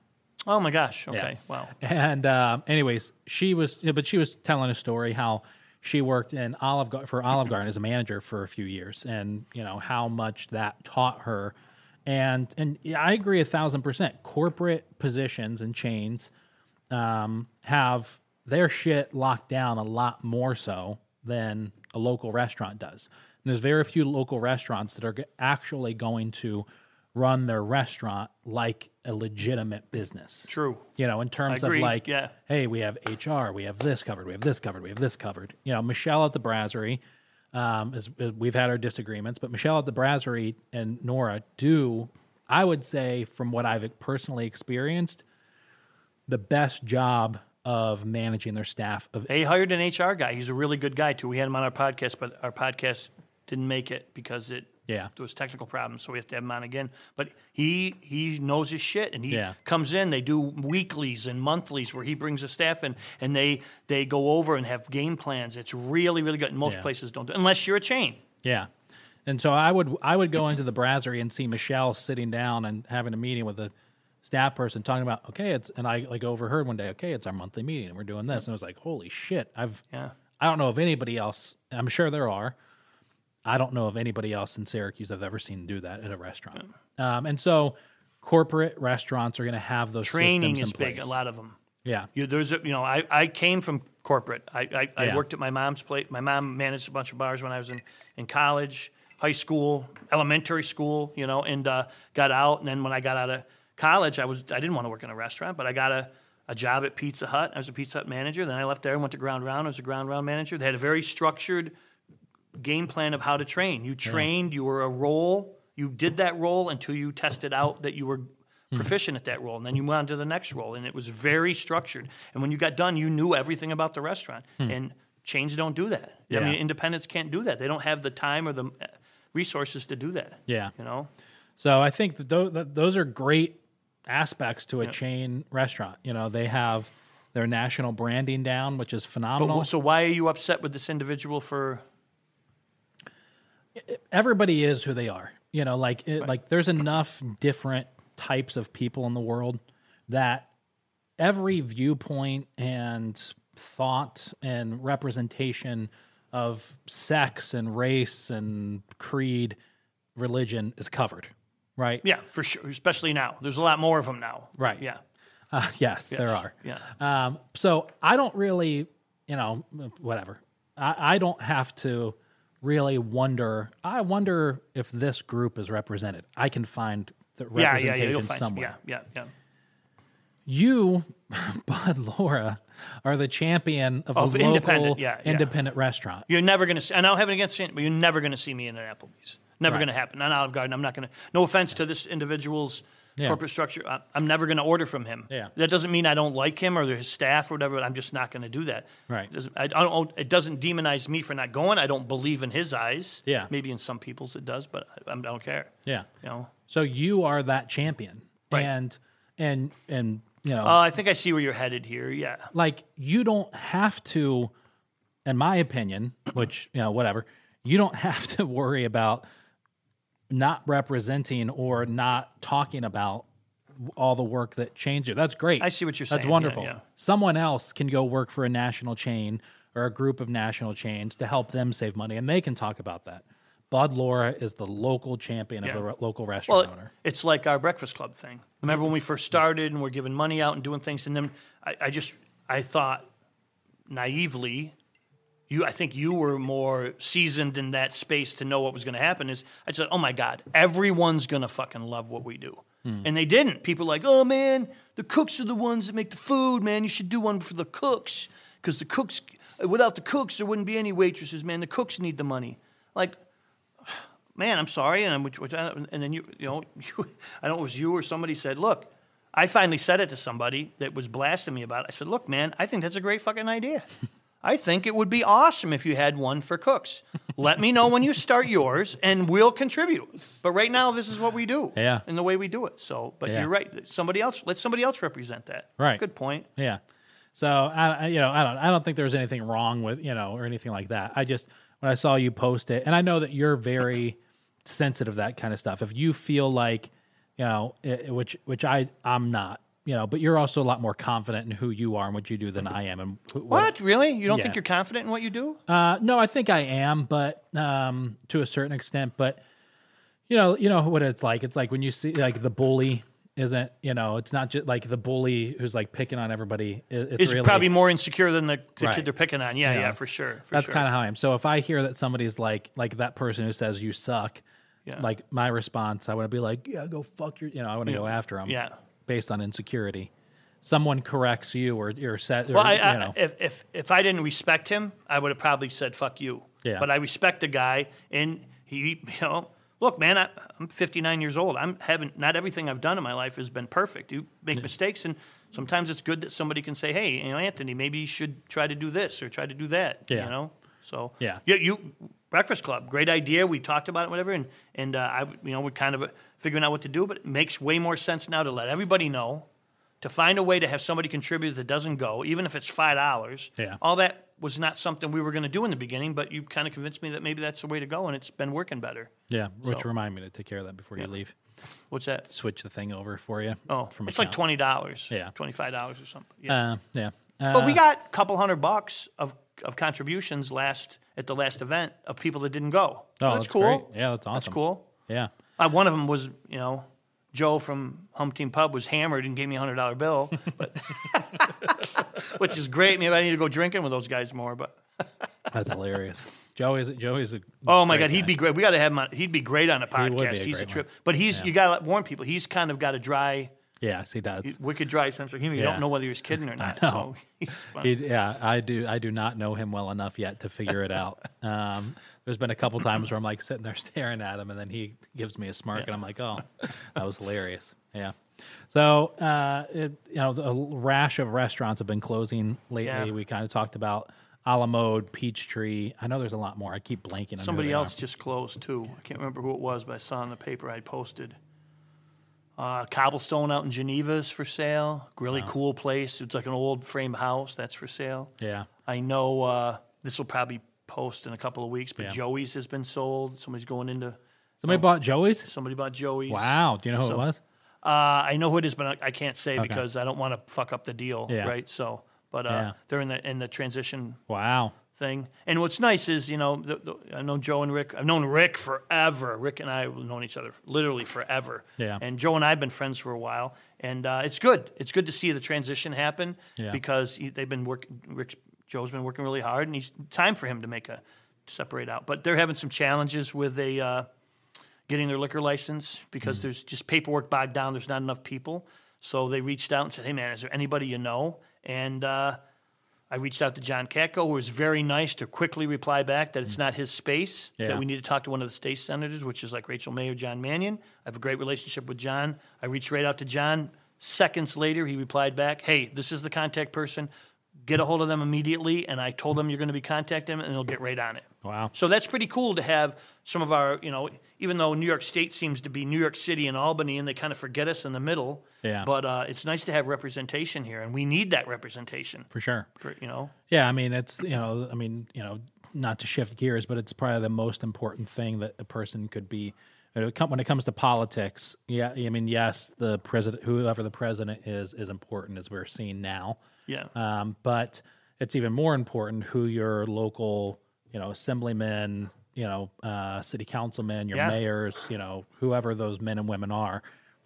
Oh my gosh. Okay. Yeah. Wow. And um, anyways, she was, but she was telling a story how she worked in Olive for Olive Garden as a manager for a few years and, you know, how much that taught her. And and I agree a thousand percent. Corporate positions and chains um, have their shit locked down a lot more so than a local restaurant does. And there's very few local restaurants that are actually going to run their restaurant like a legitimate business. True. You know, in terms of like, yeah. hey, we have H R, we have this covered, we have this covered, we have this covered. You know, Michelle at the Brasserie. Um, as, as we've had our disagreements, but Michelle at the Brasserie and Nora do, I would say, from what I've personally experienced, the best job of managing their staff. Of they hired an H R guy. He's a really good guy too. We had him on our podcast, but our podcast didn't make it because it Yeah. Those technical problems, so we have to have him on again. But he he knows his shit, and he yeah. comes in. They do weeklies and monthlies where he brings the staff in, and they they go over and have game plans. It's really, really good. And most yeah. places don't do, unless you're a chain. Yeah. And so I would I would go into the Brasserie and see Michelle sitting down and having a meeting with a staff person talking about, okay, it's, and I like overheard one day, okay, it's our monthly meeting and we're doing this. And I was like, holy shit. I've, yeah. I don't know of anybody else. I'm sure there are. I don't know of anybody else in Syracuse I've ever seen do that at a restaurant. Yeah. Um, and so corporate restaurants are going to have those training systems in place. Training is big, a lot of them. Yeah. You, there's a, you know, I, I came from corporate. I, I, yeah. I worked at my mom's place. My mom managed a bunch of bars when I was in, in college, high school, elementary school, you know, and uh, got out. And then when I got out of college, I was I didn't want to work in a restaurant, but I got a, a job at Pizza Hut. I was a Pizza Hut manager. Then I left there and went to Ground Round. I was a Ground Round manager. They had a very structured game plan of how to train. You trained, yeah. you were a role. You did that role until you tested out that you were proficient at that role, and then you went on to the next role, and it was very structured. And when you got done, you knew everything about the restaurant. Hmm. And chains don't do that. Yeah. I mean, independents can't do that. They don't have the time or the resources to do that. Yeah. You know? So I think that th- th- those are great aspects to a yeah. chain restaurant. You know, they have their national branding down, which is phenomenal. But, so why are you upset with this individual for... Everybody is who they are. You know, like it, right. like there's enough different types of people in the world that every viewpoint and thought and representation of sex and race and creed, religion is covered, right? Yeah, for sure, especially now. There's a lot more of them now. Right. Yeah. Uh, yes, yes, there are. Yeah. Um, so I don't really, you know, whatever. I, I don't have to... really wonder, I wonder if this group is represented. I can find the yeah, representation yeah, yeah, find somewhere. Some, yeah, yeah, yeah. You, Bud Loura, are the champion of, of a local independent, yeah, independent yeah. restaurant. You're never going to, and I don't have it against it, but you're never going to see me in an Applebee's. Never right. going to happen. On Olive Garden, I'm not going to, no offense to this individual's yeah. corporate structure, I, I'm never going to order from him. Yeah. That doesn't mean I don't like him or his staff or whatever. I'm just not going to do that. Right. It doesn't, I, I don't, it doesn't demonize me for not going. I don't believe in his eyes. Yeah. Maybe in some people's it does, but I, I don't care. Yeah. You know. So you are that champion, right. and and and you know. Uh, I think I see where you're headed here. Yeah. Like you don't have to, in my opinion, which you know, whatever. You don't have to worry about not representing or not talking about all the work that chains do. That's great. I see what you're saying. That's wonderful. Yeah, yeah. Someone else can go work for a national chain or a group of national chains to help them save money, and they can talk about that. Bud Loura is the local champion yeah. of the re- local restaurant well, owner. It's like our Breakfast Club thing. Remember when we first started and we're giving money out and doing things, and then I, I just, I thought naively... You, I think you were more seasoned in that space to know what was going to happen. Is I said, oh my God, everyone's going to fucking love what we do. Hmm. And they didn't. People were like, oh man, the cooks are the ones that make the food, man. You should do one for the cooks because the cooks, without the cooks, there wouldn't be any waitresses, man. The cooks need the money. Like, man, I'm sorry. And, I'm, which, which I, and then you, you know, you, I don't know if it was you or somebody said, look, I finally said it to somebody that was blasting me about it. I said, look, man, I think that's a great fucking idea. I think it would be awesome if you had one for cooks. Let me know when you start yours, and we'll contribute. But right now, this is what we do, yeah, and the way we do it. So, but yeah. you're right. Somebody else, let somebody else represent that. Right. Good point. Yeah. So I, you know, I don't, I don't think there's anything wrong with, you know, or anything like that. I just when I saw you post it, and I know that you're very sensitive to that kind of stuff. If you feel like, you know, it, which which I I'm not. You know, but you're also a lot more confident in who you are and what you do than I am. And who, what? what really? You don't yeah. think you're confident in what you do? Uh, no, I think I am, but um, to a certain extent. But you know, you know what it's like. It's like when you see like the bully isn't. You know, it's not just like the bully who's like picking on everybody. It's, it's really, probably more insecure than the, the right. kid they're picking on. Yeah, you know, yeah, for sure. For that's sure. kind of how I am. So if I hear that somebody's like like that person who says you suck, yeah. like my response, I want to be like, yeah, go fuck your. You know, I want to yeah. go after them. Yeah. Based on insecurity, someone corrects you or you're set. Or, well, I, I, you know. if, if if I didn't respect him, I would have probably said "fuck you." Yeah. But I respect the guy, and he, you know, look, man, I, I'm fifty-nine years old. I'm haven't not everything I've done in my life has been perfect. You make yeah. mistakes, and sometimes it's good that somebody can say, "Hey, you know, Anthony, maybe you should try to do this or try to do that." Yeah. You know, So yeah, yeah, you Breakfast Club, great idea. We talked about it, whatever, and and uh, I, you know, we're kind of figuring out what to do, but it makes way more sense now to let everybody know, to find a way to have somebody contribute that doesn't go, even if it's five dollars. Yeah, all that was not something we were going to do in the beginning, but you kind of convinced me that maybe that's the way to go, and it's been working better. Yeah, which so. Remind me to take care of that before yeah. you leave. What's that? Switch the thing over for you. Oh, from it's account. Like twenty dollars, yeah, twenty-five dollars or something. Yeah. Uh, yeah. Uh, but we got a couple hundred bucks of, of contributions last at the last event of people that didn't go. Oh, well, that's, that's cool. Great. Yeah, that's awesome. That's cool. Yeah. Uh, one of them was, you know, Joe from Humpteen Pub was hammered and gave me a one hundred dollar bill, but which is great. Maybe I need to go drinking with those guys more, but that's hilarious. Joey's Joey's a oh my god, he'd guy. Be great. We got to have him. On, he'd be great on a podcast. He would be a he's a trip, one. But he's yeah. you got to warn people. He's kind of got a dry. Yeah, see that's wicked dry sense of humor. You yeah. don't know whether he was kidding or not. I know. So yeah, I do. I do not know him well enough yet to figure it out. Um, there's been a couple times where I'm like sitting there staring at him, and then he gives me a smirk, yeah. and I'm like, oh, that was hilarious. Yeah. So uh, it, you know, a rash of restaurants have been closing lately. Yeah. We kind of talked about Alamode, Peach Tree. I know there's a lot more. I keep blanking on somebody else are. Just closed too. I can't remember who it was, but I saw in the paper I posted. Uh, Cobblestone out in Geneva is for sale. Really wow. cool place. It's like an old frame house that's for sale. Yeah. I know uh, this will probably post in a couple of weeks, but yeah. Joey's has been sold. Somebody's going into somebody um, bought Joey's? Somebody bought Joey's. Wow. Do you know who so, it was? Uh, I know who it is, but I, I can't say okay. because I don't want to fuck up the deal, yeah. right? So. But uh, yeah. they're in the in the transition wow. thing. And what's nice is, you know, the, the, I know Joe and Rick. I've known Rick forever. Rick and I have known each other literally forever. Yeah. And Joe and I have been friends for a while. And uh, it's good. It's good to see the transition happen yeah. because he, they've been working. Rick, Joe's been working really hard, and it's time for him to make a to separate out. But they're having some challenges with a uh, getting their liquor license because mm. there's just paperwork bogged down. There's not enough people. So they reached out and said, hey, man, is there anybody you know? And uh, I reached out to John Katko, who was very nice to quickly reply back that it's not his space, yeah. that we need to talk to one of the state senators, which is like Rachel May or John Mannion. I have a great relationship with John. I reached right out to John. Seconds later, he replied back, hey, this is the contact person. Get a hold of them immediately. And I told them you're going to be contacting them, and they'll get right on it. Wow. So that's pretty cool to have some of our, you know, even though New York State seems to be New York City and Albany, and they kind of forget us in the middle. Yeah. But uh, it's nice to have representation here, and we need that representation. For sure. For, you know? Yeah, I mean, it's, you know, I mean, you know, not to shift gears, but it's probably the most important thing that a person could be. When it comes to politics, yeah, I mean, yes, the president, whoever the president is, is important, as we're seeing now. Yeah. Um, but it's even more important who your local, you know, assemblymen, you know, uh, city councilmen, your yeah. mayors, you know, whoever those men and women are.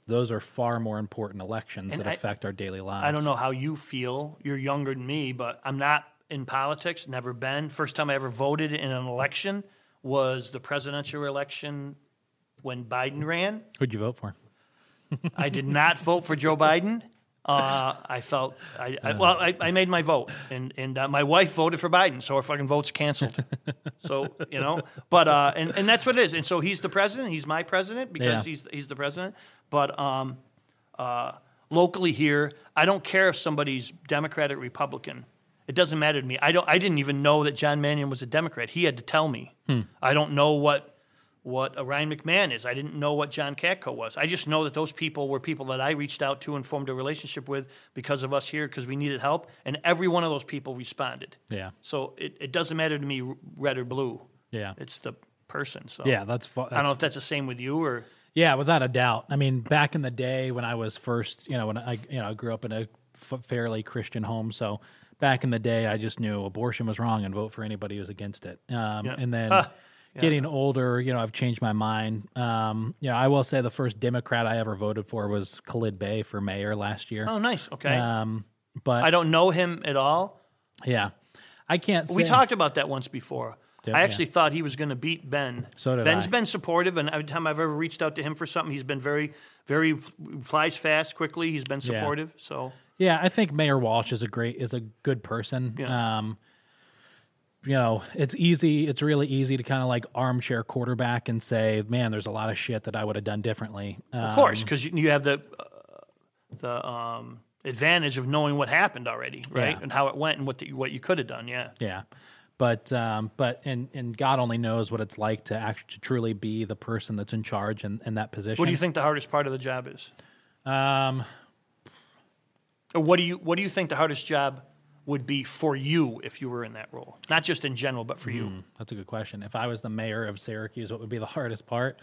Those are far more important elections and that I, affect our daily lives. I don't know how you feel. You're younger than me, but I'm not in politics, never been. First time I ever voted in an election was the presidential election when Biden ran. Who'd you vote for? I did not vote for Joe Biden. Uh, I felt I, I well. I, I made my vote, and and uh, my wife voted for Biden, so our fucking vote's canceled. So you know, but uh, and and that's what it is. And so he's the president. He's my president because yeah. he's he's the president. But um, uh, locally here, I don't care if somebody's Democrat or Republican. It doesn't matter to me. I don't. I didn't even know that John Mannion was a Democrat. He had to tell me. Hmm. I don't know what. what Ryan McMahon is. I didn't know what John Katko was. I just know that those people were people that I reached out to and formed a relationship with because of us here, because we needed help, and every one of those people responded. Yeah. So it, it doesn't matter to me red or blue. Yeah. It's the person. So yeah, that's, that's... I don't know if that's the same with you or... Yeah, without a doubt. I mean, back in the day when I was first, you know, when I you know grew up in a f- fairly Christian home, so back in the day I just knew abortion was wrong and vote for anybody who's against it. Um, yeah. And then... Huh. Yeah. Getting older, you know, I've changed my mind. Um, you know, I will say the first Democrat I ever voted for was Khalid Bey for mayor last year. Oh, nice. Okay. Um, but I don't know him at all. Yeah. I can't say. We talked about that once before. I actually yeah. thought he was going to beat Ben. So did Ben's I. been supportive, and every time I've ever reached out to him for something, he's been very, very replies fast, quickly. He's been supportive. Yeah. So yeah, I think Mayor Walsh is a great, is a good person. Yeah. Um, you know, it's easy, it's really easy to kind of like armchair quarterback and say, man, there's a lot of shit that I would have done differently. Um, of course, because you have the uh, the um, advantage of knowing what happened already, right? Yeah. And how it went and what the, what you could have done, yeah. Yeah. But um, but and, and God only knows what it's like to actually to truly be the person that's in charge in, in that position. What do you think the hardest part of the job is? Um, or what do you what do you think the hardest job would be for you if you were in that role? Not just in general, but for mm, you. That's a good question. If I was the mayor of Syracuse, what would be the hardest part?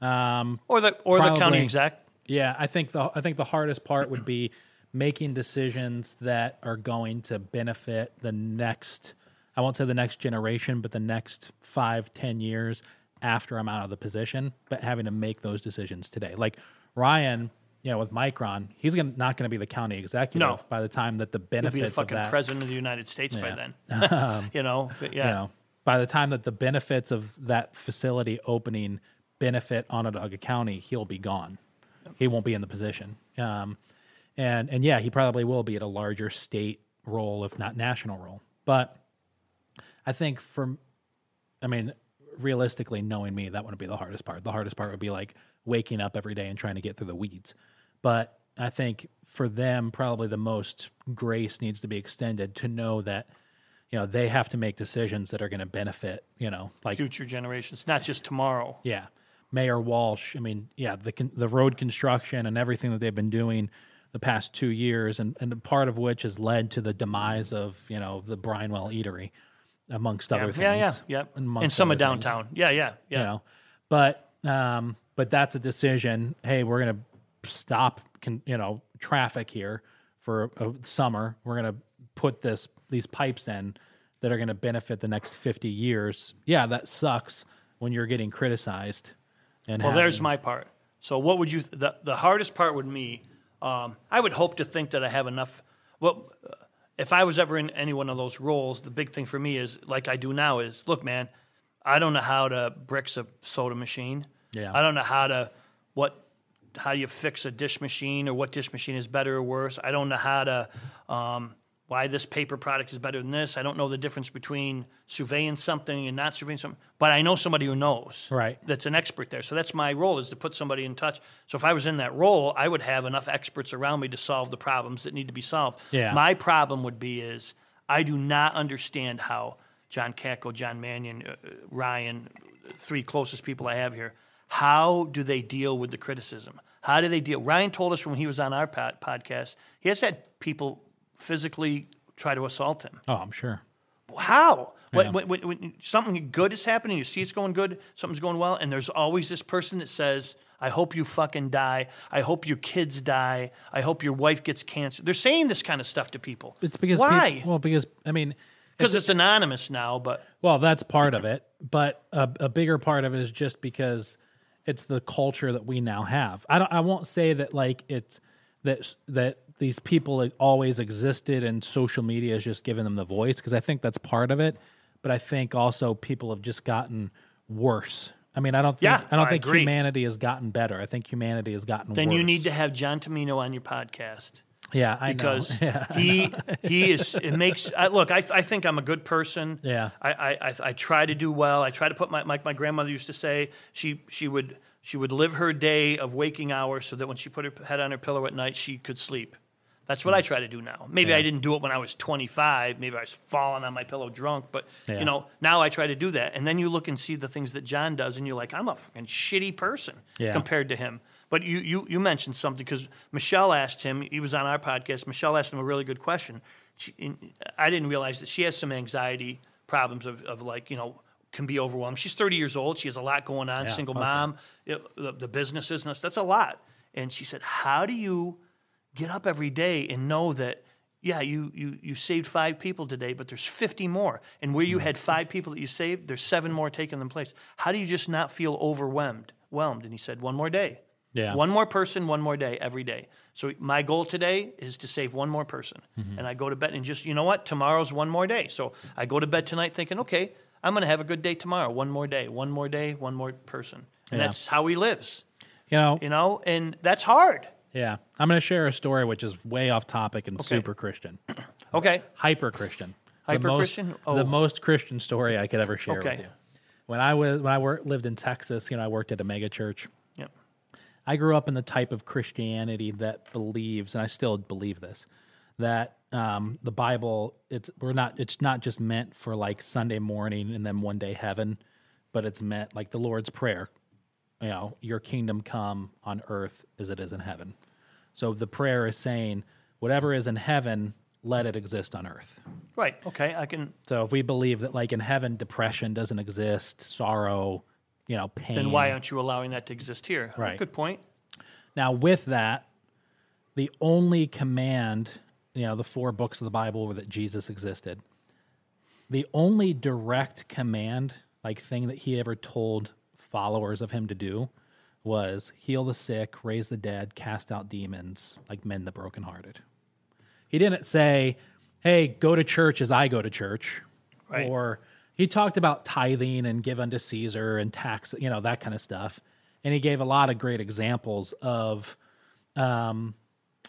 Um, or the or probably, the county exec. Yeah, I think the I think the hardest part would be making decisions that are going to benefit the next. I won't say the next generation, but the next five, ten years after I'm out of the position, but having to make those decisions today. Like Ryan, you know, with Micron, he's gonna, not going to be the county executive no. by the time that the benefits He'll be the fucking of that, president of the United States yeah. by then. um, you know, yeah. You know, by the time that the benefits of that facility opening benefit Onondaga County, he'll be gone. Yep. He won't be in the position. Um, and and yeah, he probably will be at a larger state role, if not national role. But I think for, I mean, realistically, knowing me, that wouldn't be the hardest part. The hardest part would be like waking up every day and trying to get through the weeds. But I think for them, probably the most grace needs to be extended to know that, you know, they have to make decisions that are going to benefit, you know, like future generations, not just tomorrow. Yeah. Mayor Walsh. I mean, yeah, the the road construction and everything that they've been doing the past two years, and, and part of which has led to the demise of, you know, the Brinewell Eatery. Amongst other yeah, things. Yeah, yeah, yeah. And some of downtown. Things, yeah, yeah, yeah. You know, but, um, but that's a decision. Hey, we're going to stop, con- you know, traffic here for a summer. We're going to put this these pipes in that are going to benefit the next fifty years. Yeah, that sucks when you're getting criticized. And well, having... there's my part. So what would you, th- the, the hardest part would me, um, I would hope to think that I have enough, well, uh, if I was ever in any one of those roles, the big thing for me is, like I do now, is, look, man, I don't know how to bricks a soda machine. Yeah. I don't know how to what how you fix a dish machine or what dish machine is better or worse. I don't know how to um, why this paper product is better than this. I don't know the difference between surveying something and not surveying something. But I know somebody who knows. Right. That's an expert there. So that's my role, is to put somebody in touch. So if I was in that role, I would have enough experts around me to solve the problems that need to be solved. Yeah. My problem would be is I do not understand how John Katko, John Mannion, uh, Ryan, three closest people I have here, how do they deal with the criticism? How do they deal? Ryan told us when he was on our pod- podcast, he has had people physically try to assault him. Oh, I'm sure. How? Yeah. When, when, when something good is happening, you see it's going good, something's going well, and there's always this person that says, I hope you fucking die. I hope your kids die. I hope your wife gets cancer. They're saying this kind of stuff to people. It's because why? People, well, because, I mean... Because it's, it's anonymous now, but... Well, that's part of it, but a, a bigger part of it is just because... It's the culture that we now have. I don't. I won't say that like it's that that these people always existed and social media is just giving them the voice, because I think that's part of it. But I think also people have just gotten worse. I mean, I don't think yeah, I don't I think agree. Humanity has gotten better. I think humanity has gotten then worse. Then you need to have John Tomino on your podcast. Yeah, I because know. Yeah, he I know. he is. It makes I, look. I I think I'm a good person. Yeah, I, I I I try to do well. I try to put my like my grandmother used to say. She she would she would live her day of waking hours so that when she put her head on her pillow at night, she could sleep. That's what mm. I try to do now. Maybe yeah. I didn't do it when I was twenty-five. Maybe I was falling on my pillow drunk. But yeah. you know, now I try to do that. And then you look and see the things that John does, and you're like, I'm a fucking shitty person yeah. compared to him. But you, you, you mentioned something, because Michelle asked him, he was on our podcast, Michelle asked him a really good question. She, I didn't realize that she has some anxiety problems of, of like, you know, can be overwhelmed. She's thirty years old. She has a lot going on, yeah, single mom, it, the, the businesses, and that's a lot. And she said, how do you get up every day and know that, yeah, you, you, you saved five people today, but there's fifty more. And where you had five people that you saved, there's seven more taking them place. How do you just not feel overwhelmed? Whelmed? And he said, one more day. Yeah. One more person, one more day, every day. So my goal today is to save one more person. Mm-hmm. And I go to bed and just, you know what? Tomorrow's one more day. So I go to bed tonight thinking, okay, I'm going to have a good day tomorrow. One more day, one more day, one more person. And yeah. that's how he lives. You know, you know, and that's hard. Yeah. I'm going to share a story which is way off topic and okay. super Christian. okay. Hyper Christian. Hyper Christian? Oh. The most Christian story I could ever share okay. with you. When I was when I worked, lived in Texas, you know, I worked at a mega church. I grew up in the type of Christianity that believes, and I still believe this, that um, the Bible, it's we're not it's not just meant for like Sunday morning and then one day heaven, but it's meant like the Lord's Prayer. You know, your kingdom come on earth as it is in heaven. So the prayer is saying, whatever is in heaven, let it exist on earth. Right. Okay. I can. So if we believe that, like in heaven, depression doesn't exist, sorrow, you know, pain. Then why aren't you allowing that to exist here? Right. Oh, good point. Now, with that, the only command, you know, the four books of the Bible were that Jesus existed. The only direct command, like thing that he ever told followers of him to do was heal the sick, raise the dead, cast out demons, like mend the brokenhearted. He didn't say, hey, go to church as I go to church. Right. Or he talked about tithing and give unto Caesar and tax, you know, that kind of stuff. And he gave a lot of great examples of, um,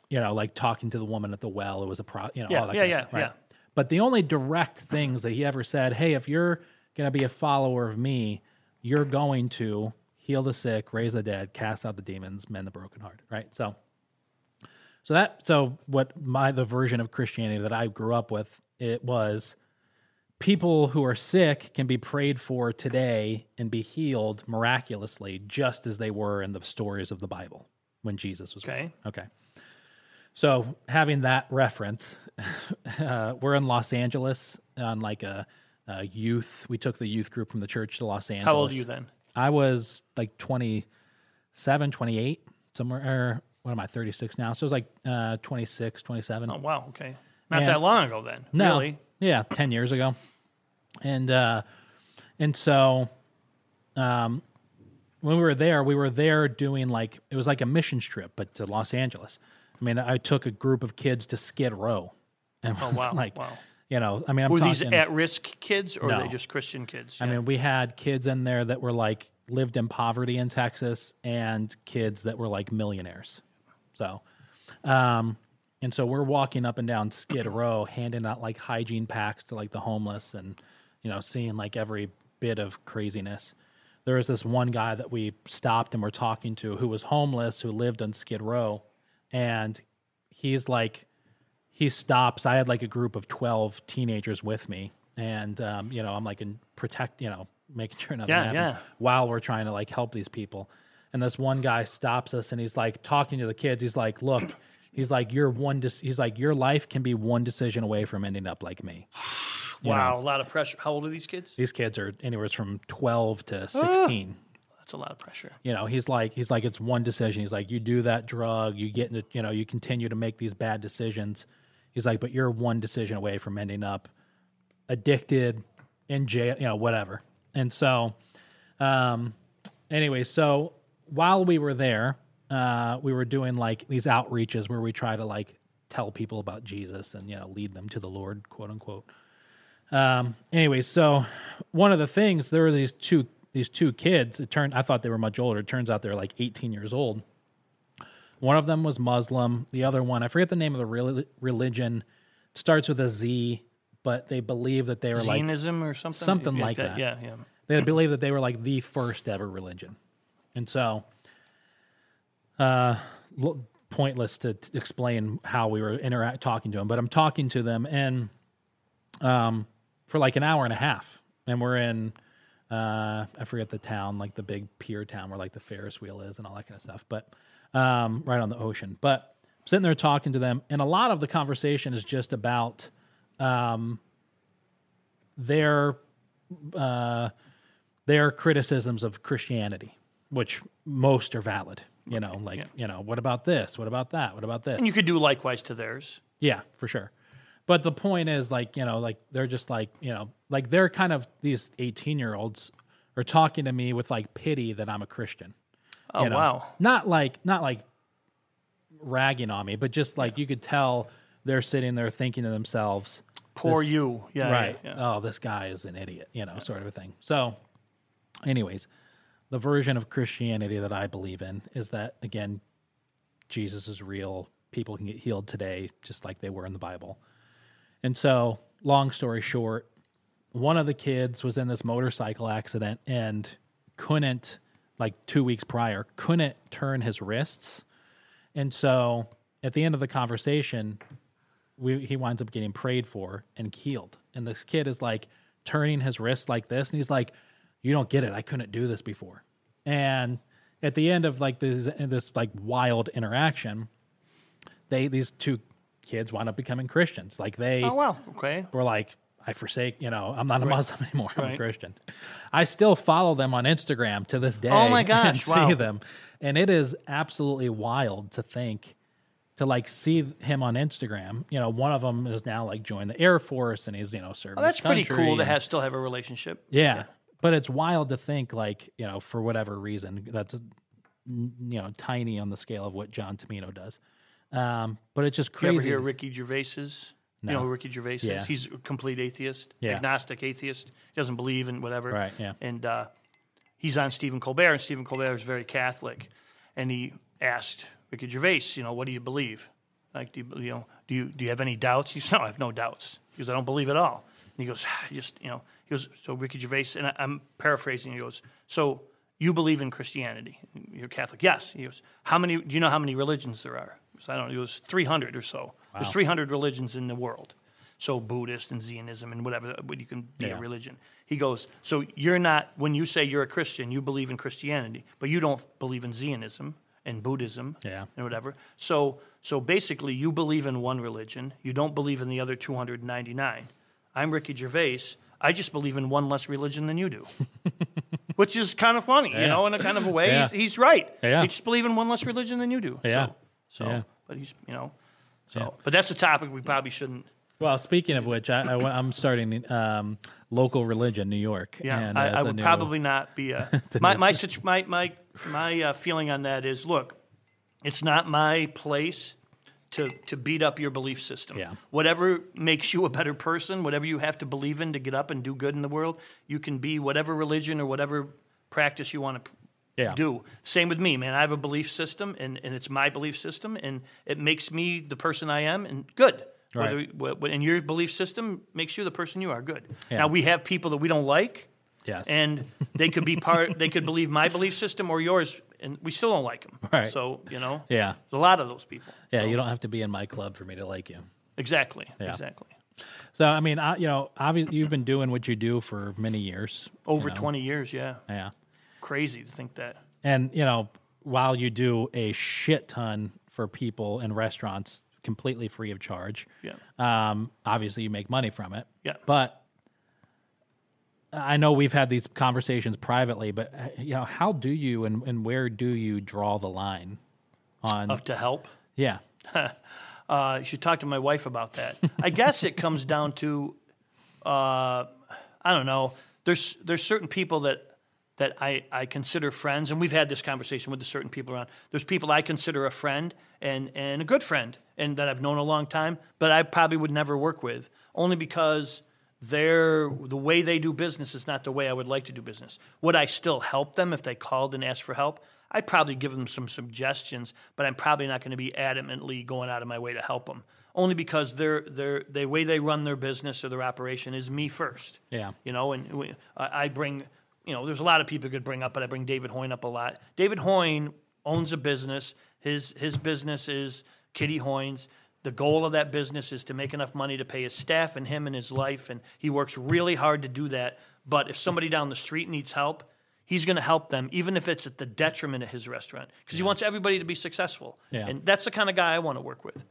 you know, like talking to the woman at the well. It was a pro, you know, yeah, all that yeah, kind yeah, of stuff. Right? Yeah. But the only direct things that he ever said, hey, if you're going to be a follower of me, you're going to heal the sick, raise the dead, cast out the demons, mend the brokenhearted, right? So, so that so what my the version of Christianity that I grew up with, it was people who are sick can be prayed for today and be healed miraculously, just as they were in the stories of the Bible when Jesus was okay. Born. Okay. So having that reference, uh, we're in Los Angeles on like a. Uh, youth. We took the youth group from the church to Los Angeles. How old were you then? I was like twenty-seven, twenty-eight, somewhere. Or what am I, thirty-six now? So it was like uh, twenty-six, twenty-seven. Oh, wow. Okay. Not and, that long ago then. No, really? Yeah, ten years ago. And uh, and so um, when we were there, we were there doing like, it was like a missions trip, but to Los Angeles. I mean, I took a group of kids to Skid Row. And oh, wow. Like, wow. You know, I mean, I'm were talking, these at-risk kids, or no. Were they just Christian kids? Yeah. I mean, we had kids in there that were like lived in poverty in Texas, and kids that were like millionaires. So, um, and so we're walking up and down Skid Row, handing out like hygiene packs to like the homeless, and you know, seeing like every bit of craziness. There was this one guy that we stopped and we're talking to, who was homeless, who lived on Skid Row, and he's like. He stops. I had like a group of twelve teenagers with me, and um, you know, I'm like in protect, you know, making sure nothing yeah, happens yeah. while we're trying to like help these people. And this one guy stops us, and he's like talking to the kids. He's like, "Look, he's like your one. De- he's like your life can be one decision away from ending up like me." You wow, know? A lot of pressure. How old are these kids? These kids are anywhere from twelve to sixteen. Oh. It's a lot of pressure. You know, he's like, he's like, it's one decision. He's like, you do that drug, you get into, you know, you continue to make these bad decisions. He's like, but you're one decision away from ending up addicted, in jail, you know, whatever. And so, um, anyway, so while we were there, uh, we were doing like these outreaches where we try to like tell people about Jesus and, you know, lead them to the Lord, quote unquote. Um, anyway, so one of the things, there were these two These two kids, it turned. I thought they were much older. It turns out they're like eighteen years old. One of them was Muslim. The other one, I forget the name of the re- religion. It starts with a Z, but they believe that they were like Zionism or something, something yeah, like that. that. Yeah, yeah. They believe that they were like the first ever religion, and so uh, lo- pointless to, to explain how we were interact talking to them. But I'm talking to them, and um, for like an hour and a half, and we're in. Uh, I forget the town, like the big pier town where like the Ferris wheel is and all that kind of stuff, but um, right on the ocean. But I'm sitting there talking to them, and a lot of the conversation is just about um, their uh, their criticisms of Christianity, which most are valid. You know, like yeah. you know, what about this? What about that? What about this? And you could do likewise to theirs. Yeah, for sure. But the point is, like, you know, like, they're just like, you know, like, they're kind of, these eighteen-year-olds are talking to me with, like, pity that I'm a Christian. Oh, you know? Wow. Not like, not like ragging on me, but just, like, yeah. You could tell they're sitting there thinking to themselves. Poor this, you. Yeah. Right. Yeah, yeah. Oh, this guy is an idiot, you know, yeah. sort of a thing. So, anyways, the version of Christianity that I believe in is that, again, Jesus is real. People can get healed today, just like they were in the Bible. And so, long story short, one of the kids was in this motorcycle accident and couldn't, like two weeks prior, couldn't turn his wrists. And so, at the end of the conversation, we, he winds up getting prayed for and healed. And this kid is like turning his wrist like this. And he's like, you don't get it. I couldn't do this before. And at the end of like this, this like wild interaction, they, these two kids wound up becoming Christians. Like they oh, wow. okay. were like, I forsake, you know, I'm not a right. Muslim anymore. I'm right. a Christian. I still follow them on Instagram to this day. Oh my gosh. And wow. see them. And it is absolutely wild to think, to like see him on Instagram. You know, one of them is now like joined the Air Force and he's, you know, serving. Oh, that's pretty cool and, to have still have a relationship. Yeah, yeah. But it's wild to think like, you know, for whatever reason, that's, you know, tiny on the scale of what John Tomino does. Um, but it's just crazy. You ever hear Ricky Gervais's? No. You know who Ricky Gervais yeah. is? He's a complete atheist, yeah. agnostic atheist. He doesn't believe in whatever. Right, yeah. And uh, he's on Stephen Colbert, and Stephen Colbert is very Catholic. And he asked Ricky Gervais, you know, what do you believe? Like, do you, you know, do you do you have any doubts? He said, no, I have no doubts because I don't believe at all. And he goes, I just, you know, he goes, so Ricky Gervais, and I, I'm paraphrasing, he goes, so you believe in Christianity? You're Catholic? Yes. He goes, how many? Do you know how many religions there are? So I don't know, it was three hundred or so. Wow. There's three hundred religions in the world. So Buddhist and Zionism and whatever, you can be yeah. a religion. He goes, so you're not, when you say you're a Christian, you believe in Christianity, but you don't believe in Zionism and Buddhism yeah. and whatever. So so basically you believe in one religion. You don't believe in the other two hundred ninety-nine. I'm Ricky Gervais. I just believe in one less religion than you do, which is kind of funny, yeah. you know, in a kind of a way. Yeah. He's, he's right. Yeah. You just believe in one less religion than you do. Yeah. So. So, yeah. but he's, you know, so, yeah. but that's a topic we probably shouldn't. Well, speaking of which, I, I, I'm starting um, local religion, New York. Yeah, and I, I would new, probably not be a, my, my, my, my, my uh, feeling on that is, look, it's not my place to, to beat up your belief system. Yeah. Whatever makes you a better person, whatever you have to believe in to get up and do good in the world, you can be whatever religion or whatever practice you want to Yeah. do. Same with me, man. I have a belief system, and, and it's my belief system, and it makes me the person I am, and good. Right. Whether, and your belief system makes you the person you are, good. Yeah. Now, we have people that we don't like, yes. and they could be part, they could believe my belief system or yours, and we still don't like them. Right. So, you know, yeah. there's a lot of those people. Yeah, so. You don't have to be in my club for me to like you. Exactly, yeah. exactly. So, I mean, I, you know, obviously you've been doing what you do for many years. Over you know. twenty years, yeah. Yeah. Crazy to think that. And, you know, while you do a shit ton for people in restaurants completely free of charge, yeah. um, obviously you make money from it. Yeah. But I know we've had these conversations privately, but, you know, how do you and, and where do you draw the line on... Of to help? Yeah. uh, you should talk to my wife about that. I guess it comes down to, uh, I don't know, there's there's certain people that... that I, I consider friends, and we've had this conversation with the certain people around. There's people I consider a friend and and a good friend and that I've known a long time, but I probably would never work with, only because they're, the way they do business is not the way I would like to do business. Would I still help them if they called and asked for help? I'd probably give them some suggestions, but I'm probably not going to be adamantly going out of my way to help them, only because their their the way they run their business or their operation is me first. Yeah, you know, and we, I bring... You know, there's a lot of people could bring up, but I bring David Hoyne up a lot. David Hoyne owns a business. His his business is Kitty Hoyne's. The goal of that business is to make enough money to pay his staff and him and his life, and he works really hard to do that. But if somebody down the street needs help, he's going to help them, even if it's at the detriment of his restaurant, because yeah. he wants everybody to be successful. Yeah. And that's the kind of guy I want to work with.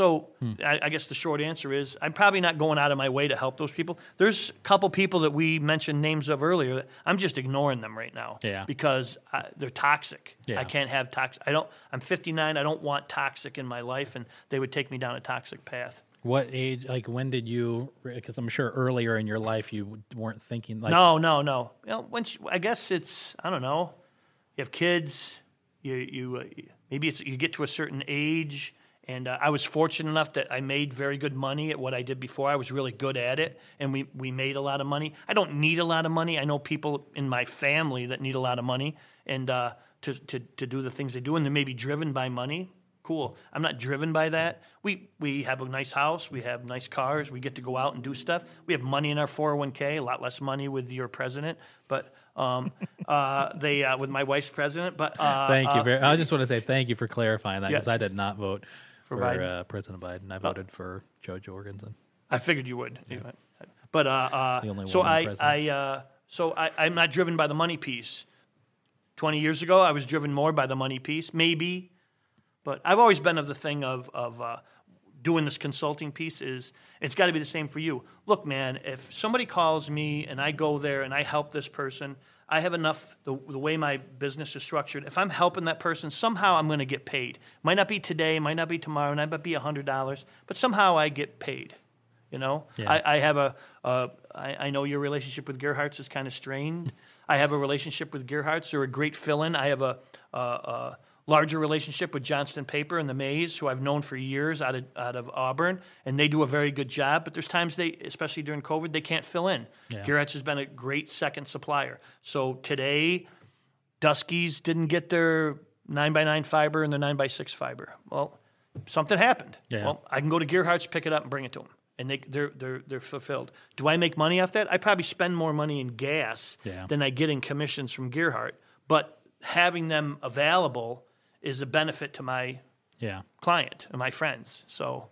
So hmm. I, I guess the short answer is I'm probably not going out of my way to help those people. There's a couple people that we mentioned names of earlier that I'm just ignoring them right now yeah. because I, they're toxic. Yeah. I can't have toxic. I don't. I'm fifty-nine. I don't want toxic in my life, and they would take me down a toxic path. What age? Like when did you? Because I'm sure earlier in your life you weren't thinking. Like, no, no, no. You know, once you, I guess it's I don't know. You have kids. You you uh, maybe it's you get to a certain age. And uh, I was fortunate enough that I made very good money at what I did before. I was really good at it, and we, we made a lot of money. I don't need a lot of money. I know people in my family that need a lot of money and uh, to, to to do the things they do, and they may be driven by money. Cool. I'm not driven by that. We we have a nice house. We have nice cars. We get to go out and do stuff. We have money in our four oh one k, a lot less money with your president, but... um, uh, they uh, with my wife's president. But uh, Thank you. Very, uh, I just want to say thank you for clarifying that because yes. I did not vote. for, for Biden. Uh, President Biden. I voted oh. for Joe Jorgensen. I figured you would. Yeah. Anyway. But uh, uh, so I, I uh, so I, I'm not driven by the money piece. Twenty years ago, I was driven more by the money piece, maybe. But I've always been of the thing of of uh, doing this consulting piece is it's got to be the same for you. Look, man, if somebody calls me and I go there and I help this person, I have enough the, the way my business is structured. If I'm helping that person, somehow I'm going to get paid. Might not be today, might not be tomorrow, might be a hundred dollars, but somehow I get paid. You know, yeah. I, I have a, uh, I, I know your relationship with Gerhardt's is kind of strained. I have a relationship with Gerhardt's. They're a great fill-in. I have a, uh, a larger relationship with Johnston Paper and the Mays, who I've known for years out of, out of Auburn, and they do a very good job. But there's times they, especially during COVID, they can't fill in. Yeah. Gerhardt's has been a great second supplier. So today, Duskey's didn't get their nine by nine fiber and their nine by six fiber. Well, something happened. Yeah. Well, I can go to Gerhardt's, pick it up, and bring it to them. And they, they're they're they're fulfilled. Do I make money off that? I probably spend more money in gas yeah. than I get in commissions from Gerhardt. But having them available is a benefit to my yeah. client and my friends. So,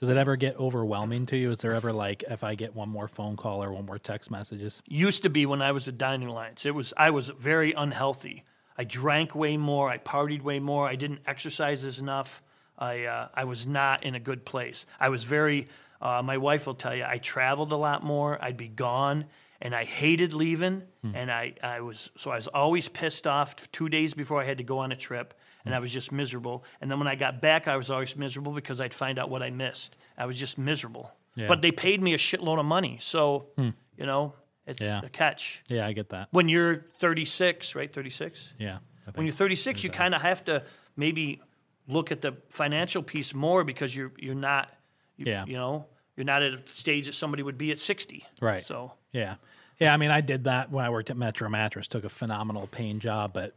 does it ever get overwhelming to you? Is there ever like if I get one more phone call or one more text messages? Used to be when I was with Dining Alliance. It was I was very unhealthy. I drank way more. I partied way more. I didn't exercise as enough. I uh, I was not in a good place. I was very. Uh, my wife will tell you, I traveled a lot more. I'd be gone, and I hated leaving. Mm. And I, I was so I was always pissed off two days before I had to go on a trip, and mm. I was just miserable. And then when I got back, I was always miserable because I'd find out what I missed. I was just miserable. Yeah. But they paid me a shitload of money, so mm. you know it's yeah. a catch. Yeah, I get that. When you're thirty-six, right? thirty-six. Yeah. When you're thirty-six, you kind of have to maybe look at the financial piece more because you're you're not. You, yeah. you know, you're not at a stage that somebody would be at sixty. Right. So, yeah. Yeah. I mean, I did that when I worked at Metro Mattress, took a phenomenal paying job, but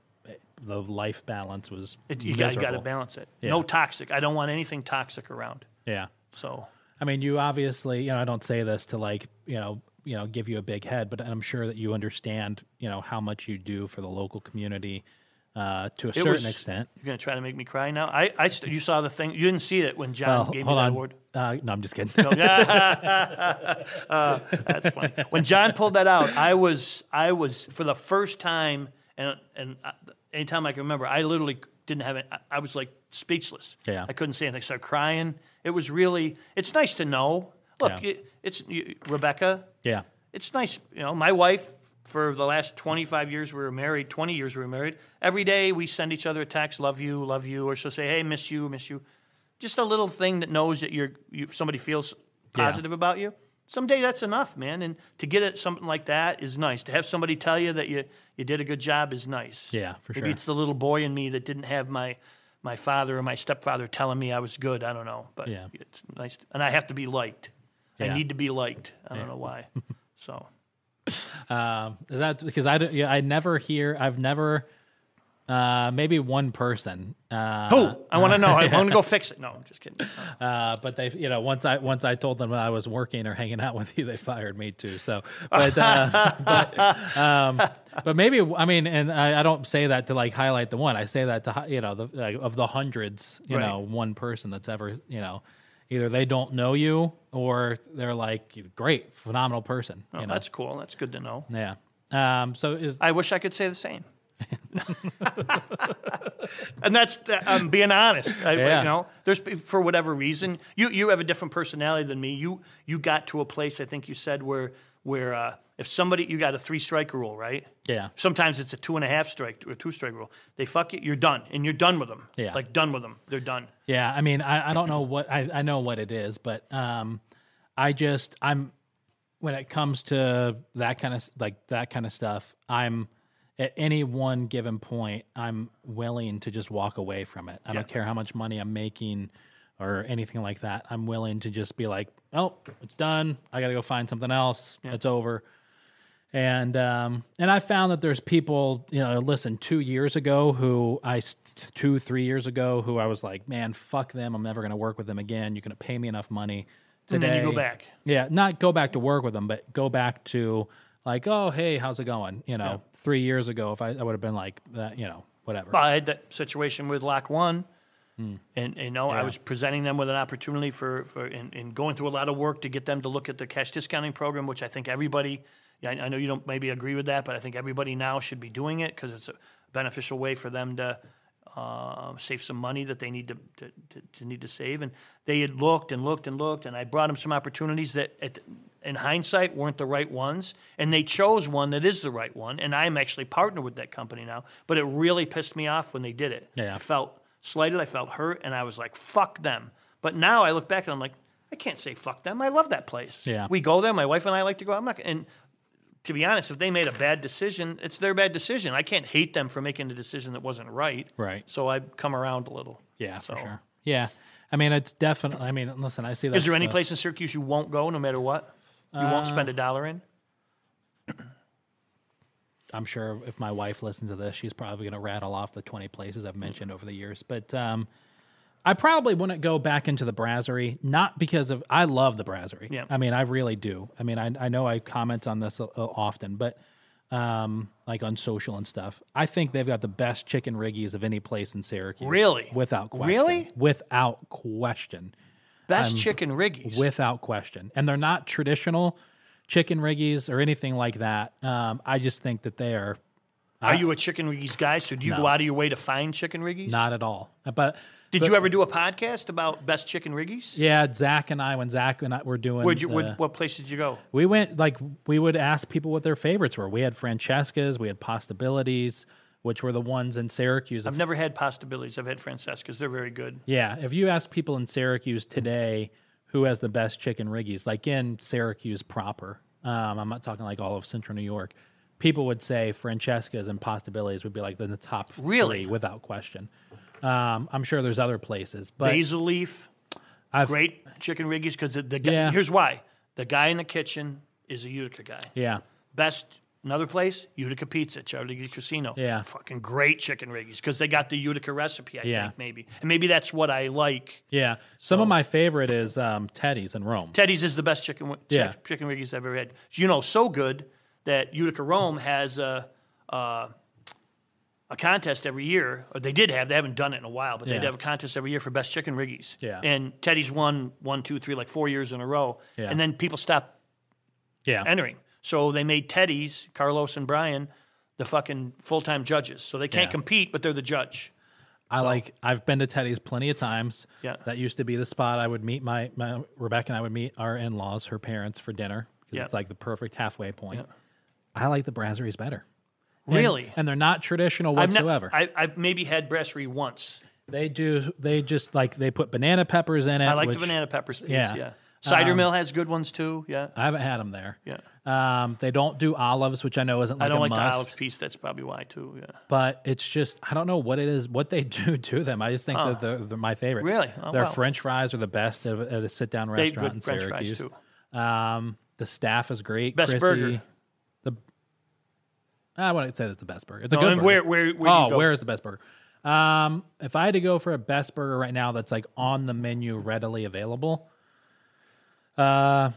the life balance was it, you got, you got to balance it. Yeah. No toxic. I don't want anything toxic around. Yeah. So, I mean, you obviously, you know, I don't say this to like, you know, you know, give you a big head, but I'm sure that you understand, you know, how much you do for the local community. Uh, to a it certain was, extent. You're going to try to make me cry now? I, I st- You saw the thing. You didn't see it when John well, gave me that award? Uh, no, I'm just kidding. No. uh, that's funny. When John pulled that out, I was, I was for the first time, and and uh, anytime I can remember, I literally didn't have it. I, I was like speechless. Yeah. I couldn't say anything. I started crying. It was really, it's nice to know. Look, yeah. it, it's you, Rebecca. Yeah. It's nice. You know, my wife. For the last twenty-five years we were married, twenty years we were married, every day we send each other a text, love you, love you, or she'll say, hey, miss you, miss you. Just a little thing that knows that you're you, somebody feels positive yeah. about you. Someday that's enough, man. And to get at something like that is nice. To have somebody tell you that you, you did a good job is nice. Yeah, for Maybe sure. Maybe it's the little boy in me that didn't have my, my father or my stepfather telling me I was good. I don't know. But yeah. it's nice. To, and I have to be liked. Yeah. I need to be liked. I yeah. don't know why. So... Uh, is that because I don't, yeah, I never hear, I've never, uh, maybe one person, uh, who I want to know, I want to go fix it. No, I'm just kidding. Uh, but they, you know, once I, once I told them I was working or hanging out with you, they fired me too. So, but, uh, but, um, but maybe, I mean, and I, I don't say that to like highlight the one, I say that to, you know, the, like, of the hundreds, you right. know, one person that's ever, you know, either they don't know you or they're like, great, phenomenal person. Oh, you know? That's cool. That's good to know. Yeah. Um, so is I wish I could say the same. And that's I'm being honest. I, yeah. You know, there's for whatever reason you, you have a different personality than me. You you got to a place I think you said where where uh, if somebody you got a three strike rule, right? Yeah. Sometimes it's a two and a half strike or two strike rule. They fuck you, you're done, and you're done with them. Yeah. Like done with them, they're done. Yeah. I mean, I, I don't know what I, I know what it is, but um, I just I'm when it comes to that kind of like that kind of stuff, I'm at any one given point, I'm willing to just walk away from it. I yeah. don't care how much money I'm making or anything like that. I'm willing to just be like, oh, it's done. I got to go find something else. Yeah. It's over. And um, and I found that there's people, you know, listen, two years ago who I, two, three years ago who I was like, man, fuck them. I'm never going to work with them again. You're going to pay me enough money today. And then you go back. Yeah, not go back to work with them, but go back to like, oh, hey, how's it going? You know. Yeah. Three years ago, if I, I would have been like, that, you know, whatever. Well, I had that situation with Lock One. Mm. And, you know, yeah. I was presenting them with an opportunity for, for and, and going through a lot of work to get them to look at the cash discounting program, which I think everybody, I, I know you don't maybe agree with that, but I think everybody now should be doing it because it's a beneficial way for them to uh, save some money that they need to, to, to, to need to save. And they had looked and looked and looked, and I brought them some opportunities that at, in hindsight weren't the right ones, and they chose one that is the right one, and I'm actually partnered with that company now, but it really pissed me off when they did it. Yeah. I felt slighted, I felt hurt, and I was like, fuck them. But now I look back and I'm like, I can't say fuck them. I love that place. Yeah. We go there. My wife and I like to go. I'm not gonna, and to be honest, if they made a bad decision, it's their bad decision. I can't hate them for making a decision that wasn't right. Right. So I come around a little. Yeah, so. For sure. Yeah. I mean, it's definitely, I mean, listen, I see that. Is there any the, place in Syracuse you won't go no matter what? You uh, won't spend a dollar in? I'm sure if my wife listens to this, she's probably going to rattle off the twenty places I've mentioned over the years. But um, I probably wouldn't go back into the Brasserie, not because of... I love the Brasserie. Yeah. I mean, I really do. I mean, I, I know I comment on this often, but um, like on social and stuff. I think they've got the best chicken riggies of any place in Syracuse. Really? Without question. Really? Without question. Best um, chicken riggies? Without question. And they're not traditional... chicken riggies or anything like that. Um, I just think that they are... Are you a chicken riggies guy? So do you no. go out of your way to find chicken riggies? Not at all. But Did but, you ever do a podcast about best chicken riggies? Yeah, Zach and I, when Zach and I were doing... Where'd you, the, what, what place did you go? We went, like, we would ask people what their favorites were. We had Francesca's, we had Pastabilities, which were the ones in Syracuse. I've never had Pastabilities. I've had Francesca's. They're very good. Yeah. If you ask people in Syracuse today... who has the best chicken riggies, like in Syracuse proper. Um, I'm not talking like all of Central New York. People would say Francesca's and Pastabilities would be like in the top really? three without question. Um, I'm sure there's other places. But Basil Leaf, I've, great chicken riggies, because the, the guy, yeah. here's why. The guy in the kitchen is a Utica guy. Yeah. Best, another place, Utica Pizza, Charlie Casino. Yeah. Fucking great chicken riggies, because they got the Utica recipe, I yeah. think, maybe. And maybe that's what I like. Yeah. Some so, of my favorite is um, Teddy's in Rome. Teddy's is the best chicken yeah. chicken riggies I've ever had. You know, so good that Utica Rome has a, a, a contest every year. Or they did have. They haven't done it in a while, but yeah. they'd have a contest every year for best chicken riggies. Yeah. And Teddy's won one, two, three, like four years in a row. Yeah. And then people stopped yeah. entering. So they made Teddy's, Carlos and Brian, the fucking full-time judges. So they can't yeah. compete, but they're the judge. I so. like, I've been to Teddy's plenty of times. Yeah. That used to be the spot I would meet my, my Rebecca and I would meet our in-laws, her parents, for dinner. Yeah. It's like the perfect halfway point. Yeah. I like the Brasseries better. Really? And, and they're not traditional whatsoever. I've, not, I, I've maybe had Brasserie once. They do, they just like, they put banana peppers in it. I like which, the banana peppers. Yeah. yeah. Cider um, Mill has good ones too. Yeah, I haven't had them there. Yeah, um, they don't do olives, which I know isn't. Like I don't a like must. The olives piece. That's probably why too. Yeah, but it's just I don't know what it is, what they do to them. I just think uh, that they're, they're my favorite. Really, oh, their wow. French fries are the best at a, at a sit-down restaurant in French Syracuse. Fries too. Um, the staff is great. Best Chrissy, burger. The I wouldn't say that's the best burger. It's a no, good. And burger. Where where where? Oh, do you go? Where is the best burger? Um, if I had to go for a best burger right now, that's like on the menu, readily available. Uh,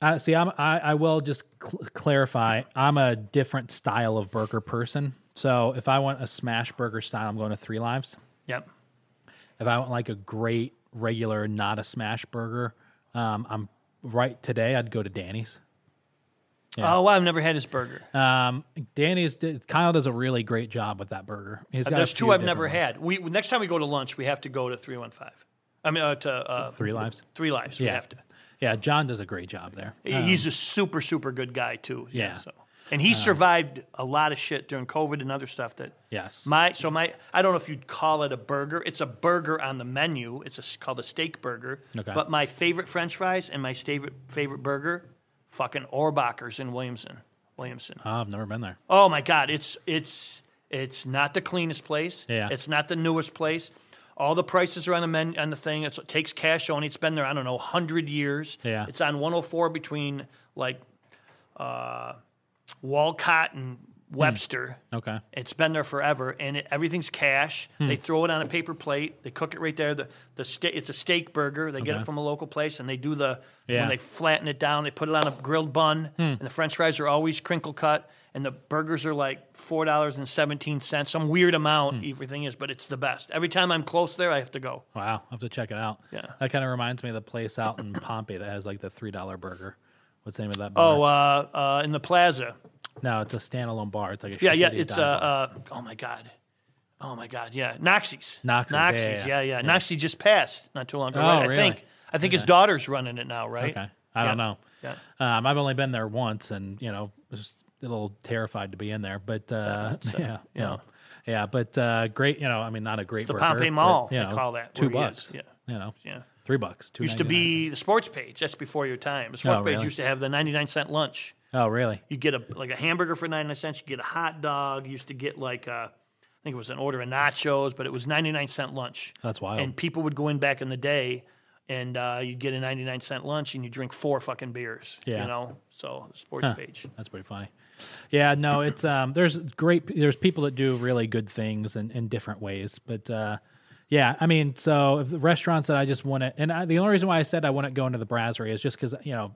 I see. I'm, I I will just cl- clarify. I'm a different style of burger person. So if I want a smash burger style, I'm going to Three Lives. Yep. If I want like a great regular, not a smash burger, um, I'm right today. I'd go to Danny's. Yeah. Oh, well, I've never had his burger. Um, Danny's Kyle does a really great job with that burger. He's got There's two I've never ones. had. We next time we go to lunch, we have to go to three one five. I mean, uh, to uh, Three Lives. Three Lives. Yeah. We have to. Yeah, John does a great job there. Um, He's a super, super good guy, too. Yeah. yeah so. And he um, survived a lot of shit during COVID and other stuff that... Yes. My So my, I don't know if you'd call it a burger. It's a burger on the menu. It's a, called a steak burger. Okay. But my favorite French fries and my favorite favorite burger, fucking Orbacher's in Williamson. Williamson. Oh, I've never been there. Oh, my God. It's, it's, it's not the cleanest place. Yeah. It's not the newest place. All the prices are on the men, on the thing. It's, it takes cash only. It's been there, I don't know, one hundred years. Yeah. It's on one oh four between, like, uh, Walcott and Webster. Hmm. Okay. It's been there forever, and it, everything's cash. Hmm. They throw it on a paper plate. They cook it right there. The the st- It's a steak burger. They okay. get it from a local place, and they do the yeah. – when they flatten it down, they put it on a grilled bun, hmm. and the french fries are always crinkle cut, and the burgers are like four dollars and seventeen cents, some weird amount hmm. everything is, but it's the best. Every time I'm close there, I have to go. Wow. I'll have to check it out. Yeah. That kind of reminds me of the place out in Pompey that has like the three dollar burger. What's the name of that bar? Oh, uh, uh, in the plaza. No, it's a standalone bar. It's like a yeah, yeah. It's a uh, uh, oh my god, oh my god, yeah. Noxie's, Noxie's, Noxie's. Yeah, yeah. yeah, yeah. Noxie just passed not too long ago. Oh, right? really? I think I think okay. his daughter's running it now, right? Okay, I yeah. don't know. Yeah, um, I've only been there once, and you know, I was just a little terrified to be in there, but uh, yeah, so, yeah, you know, yeah, but uh, great. You know, I mean, not a great. It's the burger, Pompey Mall, but, you know, they call that two bucks. Yeah, you know, yeah. Three bucks. two ninety-nine Used to be the sports page. That's before your time. The sports oh, really? page used to have the ninety-nine cent lunch. Oh, really? You get a like a hamburger for ninety-nine cents. You get a hot dog. You used to get like a, I think it was an order of nachos, but it was ninety-nine cent lunch. That's wild. And people would go in back in the day, and uh, you'd get a ninety-nine cent lunch, and you drink four fucking beers. Yeah. You know? So the sports huh. page. That's pretty funny. Yeah, no, it's um, there's great, there's people that do really good things in, in different ways, but uh yeah, I mean, so if the restaurants that I just want to, and I, the only reason why I said I wouldn't go into the Brasserie is just because, you know,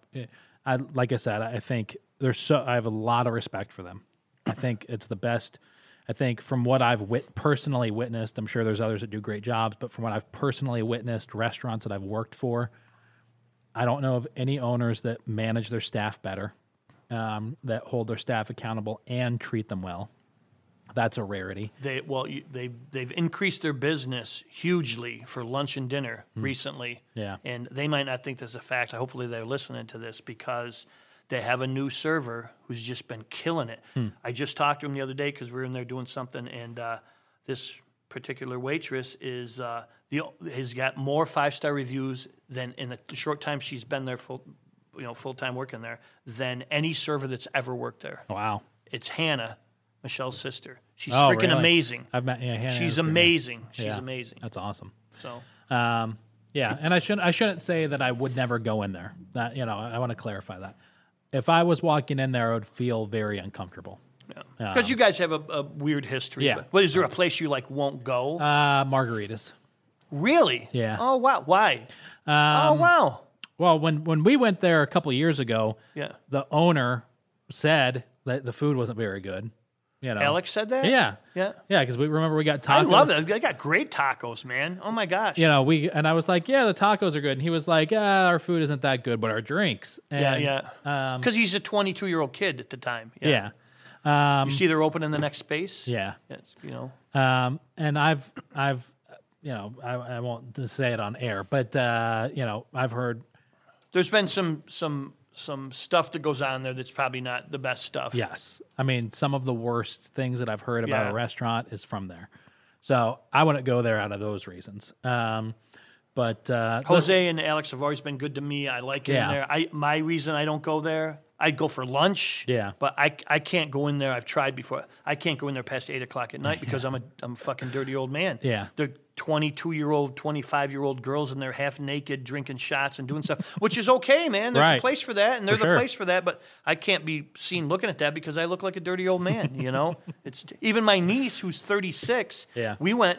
I like I said, I think there's so I have a lot of respect for them. I think it's the best. I think from what I've wit- personally witnessed, I'm sure there's others that do great jobs, but from what I've personally witnessed, restaurants that I've worked for, I don't know of any owners that manage their staff better, um, that hold their staff accountable and treat them well. That's a rarity. They well, they they've increased their business hugely for lunch and dinner mm. recently. Yeah, and they might not think this is a fact. Hopefully, they're listening to this because they have a new server who's just been killing it. Mm. I just talked to him the other day because we were in there doing something, and uh, this particular waitress is uh, the has got more five star reviews than in the short time she's been there full, you know, full time working there than any server that's ever worked there. Wow, it's Hannah. Michelle's sister. She's oh, freaking really? amazing. I've met, yeah, She's amazing. She's yeah. amazing. That's awesome. So, um, yeah, and I shouldn't. I shouldn't say that I would never go in there. That you know, I, I want to clarify that. If I was walking in there, I would feel very uncomfortable. Yeah, because um, you guys have a, a weird history. Yeah. But is there a place you like won't go? Uh, margaritas. Really? Yeah. Oh wow. Why? Um, oh wow. Well, when when we went there a couple of years ago, yeah. the owner said that the food wasn't very good. You know. Alex said that? Yeah. Yeah. Yeah, because we remember we got tacos. I love it. I got great tacos, man. Oh, my gosh. You know, we and I was like, yeah, the tacos are good. And he was like, ah, our food isn't that good, but our drinks. And, yeah, yeah. Because um, he's a twenty-two-year-old kid at the time. Yeah. yeah. Um, you see they're opening the next space? Yeah. It's, you know. Um, and I've, I've, you know, I, I won't say it on air, but, uh, you know, I've heard. There's been some some... some stuff that goes on there that's probably not the best stuff. Yes. I mean, some of the worst things that I've heard about yeah. a restaurant is from there. So I wouldn't go there out of those reasons. Um, but uh, Jose those, and Alex have always been good to me. I like it yeah. in there. I, my reason I don't go there, I'd go for lunch. Yeah. But I, I can't go in there. I've tried before. I can't go in there past eight o'clock at night because I'm a I'm a fucking dirty old man. Yeah. They're twenty-two-year-old, twenty-five-year-old girls, and they're half-naked drinking shots and doing stuff, which is okay, man. There's right. a place for that, and they're for the sure. place for that, but I can't be seen looking at that because I look like a dirty old man, you know? It's even my niece, who's thirty-six, yeah. we went,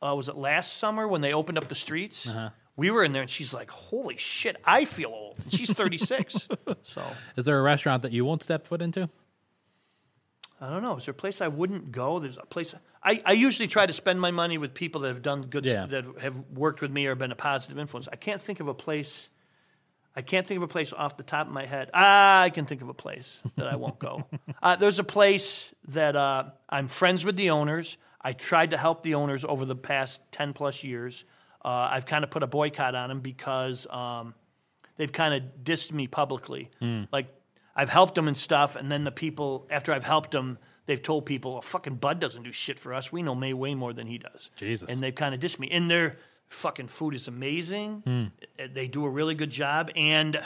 uh, was it last summer when they opened up the streets? Uh-huh. We were in there, and she's like, holy shit, I feel old. And she's thirty-six. So, is there a restaurant that you won't step foot into? I don't know. Is there a place I wouldn't go? There's a place I, I usually try to spend my money with people that have done good, yeah. that have worked with me or been a positive influence. I can't think of a place. I can't think of a place off the top of my head. Ah, I can think of a place that I won't go. Uh, there's a place that uh, I'm friends with the owners. I tried to help the owners over the past ten plus years. Uh, I've kind of put a boycott on them because um, they've kind of dissed me publicly, mm. like. I've helped them and stuff, and then the people, after I've helped them, they've told people, oh, fucking Bud doesn't do shit for us. We know May way more than he does. Jesus. And they've kind of dissed me. And their fucking food is amazing. Mm. They do a really good job. And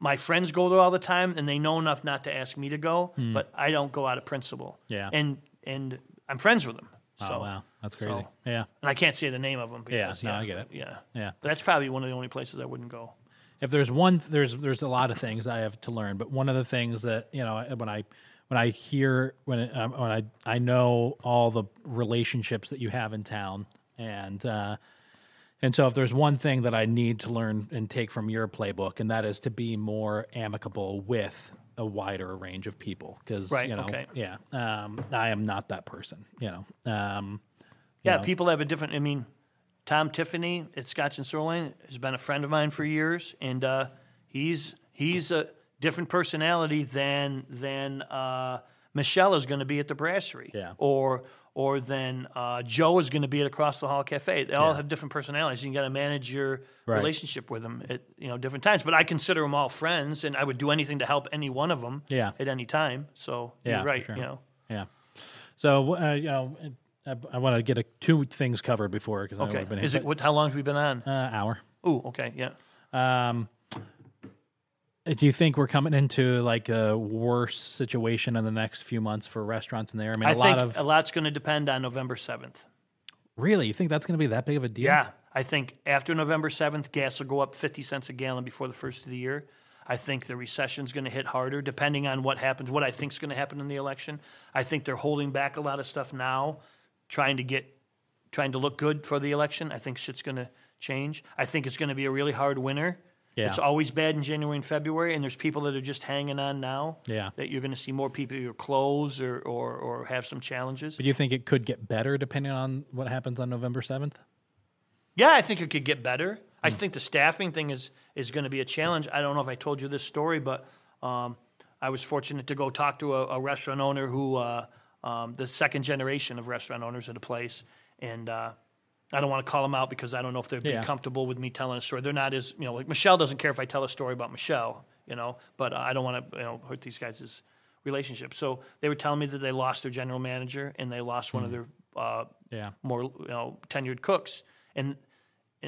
my friends go there all the time, and they know enough not to ask me to go, mm. but I don't go out of principle. Yeah. And and I'm friends with them. So, oh, wow. That's crazy. So, yeah. And I can't say the name of them. Because, yeah, no, yeah, I get it. Yeah. Yeah. But that's probably one of the only places I wouldn't go. If there's one, there's there's a lot of things I have to learn, but one of the things that, you know, when I when I hear when um, when I I know all the relationships that you have in town, and uh, and so if there's one thing that I need to learn and take from your playbook, and that is to be more amicable with a wider range of people, because right, you know, okay. yeah, um, I am not that person, you know. Um, you yeah, know. People have a different. I mean, Tom Tiffany at Scotch and Sirloin has been a friend of mine for years, and uh, he's he's a different personality than than uh, Michelle is going to be at the Brasserie, yeah. or or than uh, Joe is going to be at Across the Hall Cafe. They yeah. all have different personalities. You got to manage your right. relationship with them at you know different times. But I consider them all friends, and I would do anything to help any one of them yeah. at any time. So yeah, you're right, sure. you know. Yeah. So uh, you know, I, I want to get a, two things covered before because okay. I've been. Is it what? How long have we been on? Uh, hour. Oh, okay, yeah. Um. Do you think we're coming into like a worse situation in the next few months for restaurants in there? I mean, I a lot think of a lot's going to depend on November seventh. Really? You think that's going to be that big of a deal? Yeah. I think after November seventh, gas will go up fifty cents a gallon before the first of the year. I think the recession's going to hit harder depending on what happens, what I think's going to happen in the election. I think they're holding back a lot of stuff now, trying to get trying to look good for the election. I think shit's going to change. I think it's going to be a really hard winter. Yeah. It's always bad in January and February, and there's people that are just hanging on now. Yeah. That you're going to see more people who close or, or, or have some challenges. But do you think it could get better depending on what happens on November seventh? Yeah, I think it could get better. Mm. I think the staffing thing is, is going to be a challenge. I don't know if I told you this story, but um, I was fortunate to go talk to a, a restaurant owner who uh, um, the second generation of restaurant owners at a place, and uh, I don't want to call them out because I don't know if they'd be yeah. comfortable with me telling a story. They're not as, you know, like Michelle doesn't care if I tell a story about Michelle, you know, but I don't want to, you know, hurt these guys' relationship. So they were telling me that they lost their general manager and they lost mm. one of their uh, yeah. more, you know, tenured cooks. And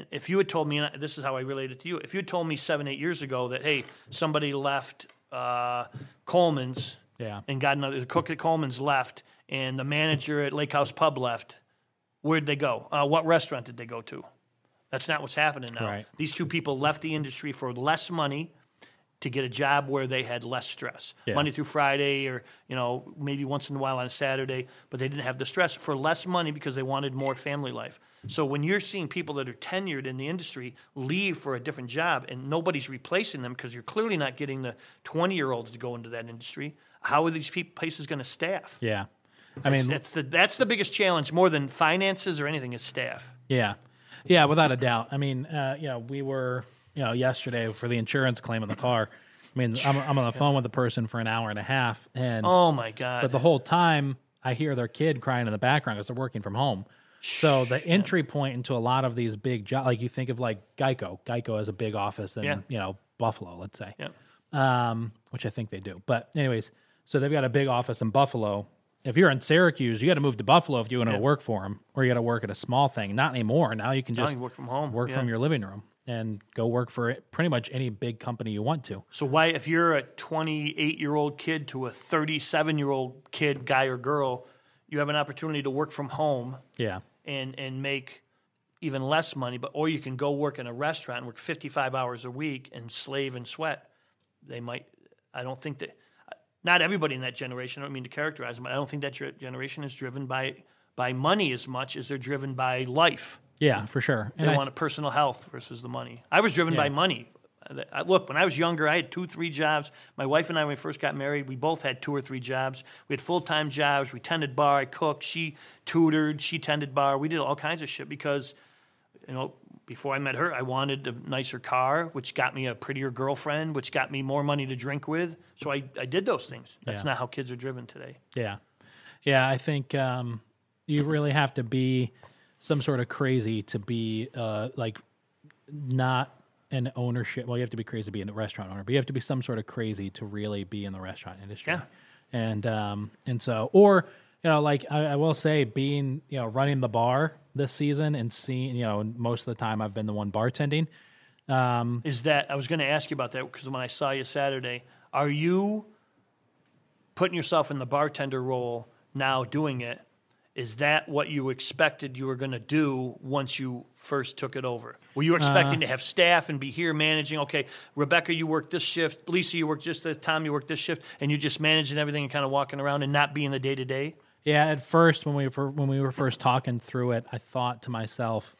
if you had told me, and this is how I related to you, if you had told me seven, eight years ago that, hey, somebody left uh, Coleman's yeah. and got another, the cook at Coleman's left and the manager at Lake House Pub left. Where'd they go? Uh, what restaurant did they go to? That's not what's happening now. Right. These two people left the industry for less money to get a job where they had less stress. Yeah. Monday through Friday or, you know, maybe once in a while on a Saturday, but they didn't have the stress for less money because they wanted more family life. So when you're seeing people that are tenured in the industry leave for a different job and nobody's replacing them because you're clearly not getting the twenty-year-olds to go into that industry, how are these pe- places going to staff? Yeah. I mean, that's, that's the that's the biggest challenge, more than finances or anything, is staff. Yeah, yeah, without a doubt. I mean, uh, you know, we were, you know, yesterday for the insurance claim on the car. I mean, I'm, I'm on the phone with the person for an hour and a half, and oh my god! But the whole time, I hear their kid crying in the background because they're working from home. So the entry point into a lot of these big jobs, like you think of like Geico. Geico has a big office in yeah. you know Buffalo, let's say, yeah. um, which I think they do. But anyways, so they've got a big office in Buffalo. If you're in Syracuse, you got to move to Buffalo if you want yeah. to work for them, or you got to work at a small thing. Not anymore. Now you can just now you work from home, work yeah. from your living room, and go work for it, pretty much any big company you want to. So why, if you're a twenty-eight-year-old kid to a thirty-seven-year-old kid, guy or girl, you have an opportunity to work from home, yeah, and and make even less money, but or you can go work in a restaurant and work fifty-five hours a week and slave and sweat. They might. I don't think that. Not everybody in that generation, I don't mean to characterize them, but I don't think that generation is driven by by money as much as they're driven by life. Yeah, for sure. And they I want th- a personal health versus the money. I was driven yeah. by money. I, look, when I was younger, I had two, three jobs. My wife and I, when we first got married, we both had two or three jobs. We had full-time jobs. We tended bar. I cooked. She tutored. She tended bar. We did all kinds of shit because, you know, before I met her, I wanted a nicer car, which got me a prettier girlfriend, which got me more money to drink with. So I, I did those things. That's yeah. not how kids are driven today. Yeah. Yeah, I think um, you really have to be some sort of crazy to be uh, like not an ownership. Well, you have to be crazy to be a restaurant owner, but you have to be some sort of crazy to really be in the restaurant industry. Yeah. And, um, and so, or, you know, like I, I will say being, you know, running the bar this season and seeing, you know, most of the time I've been the one bartending. Um, Is that, I was going to ask you about that because when I saw you Saturday, are you putting yourself in the bartender role now doing it Is that what you expected you were going to do once you first took it over? Were you expecting uh, to have staff and be here managing? Okay, Rebecca, you work this shift. Lisa, you work just this. Tom, you work this shift. And you're just managing everything and kind of walking around and not being the day-to-day? Yeah, at first, when we were, when we were first talking through it, I thought to myself,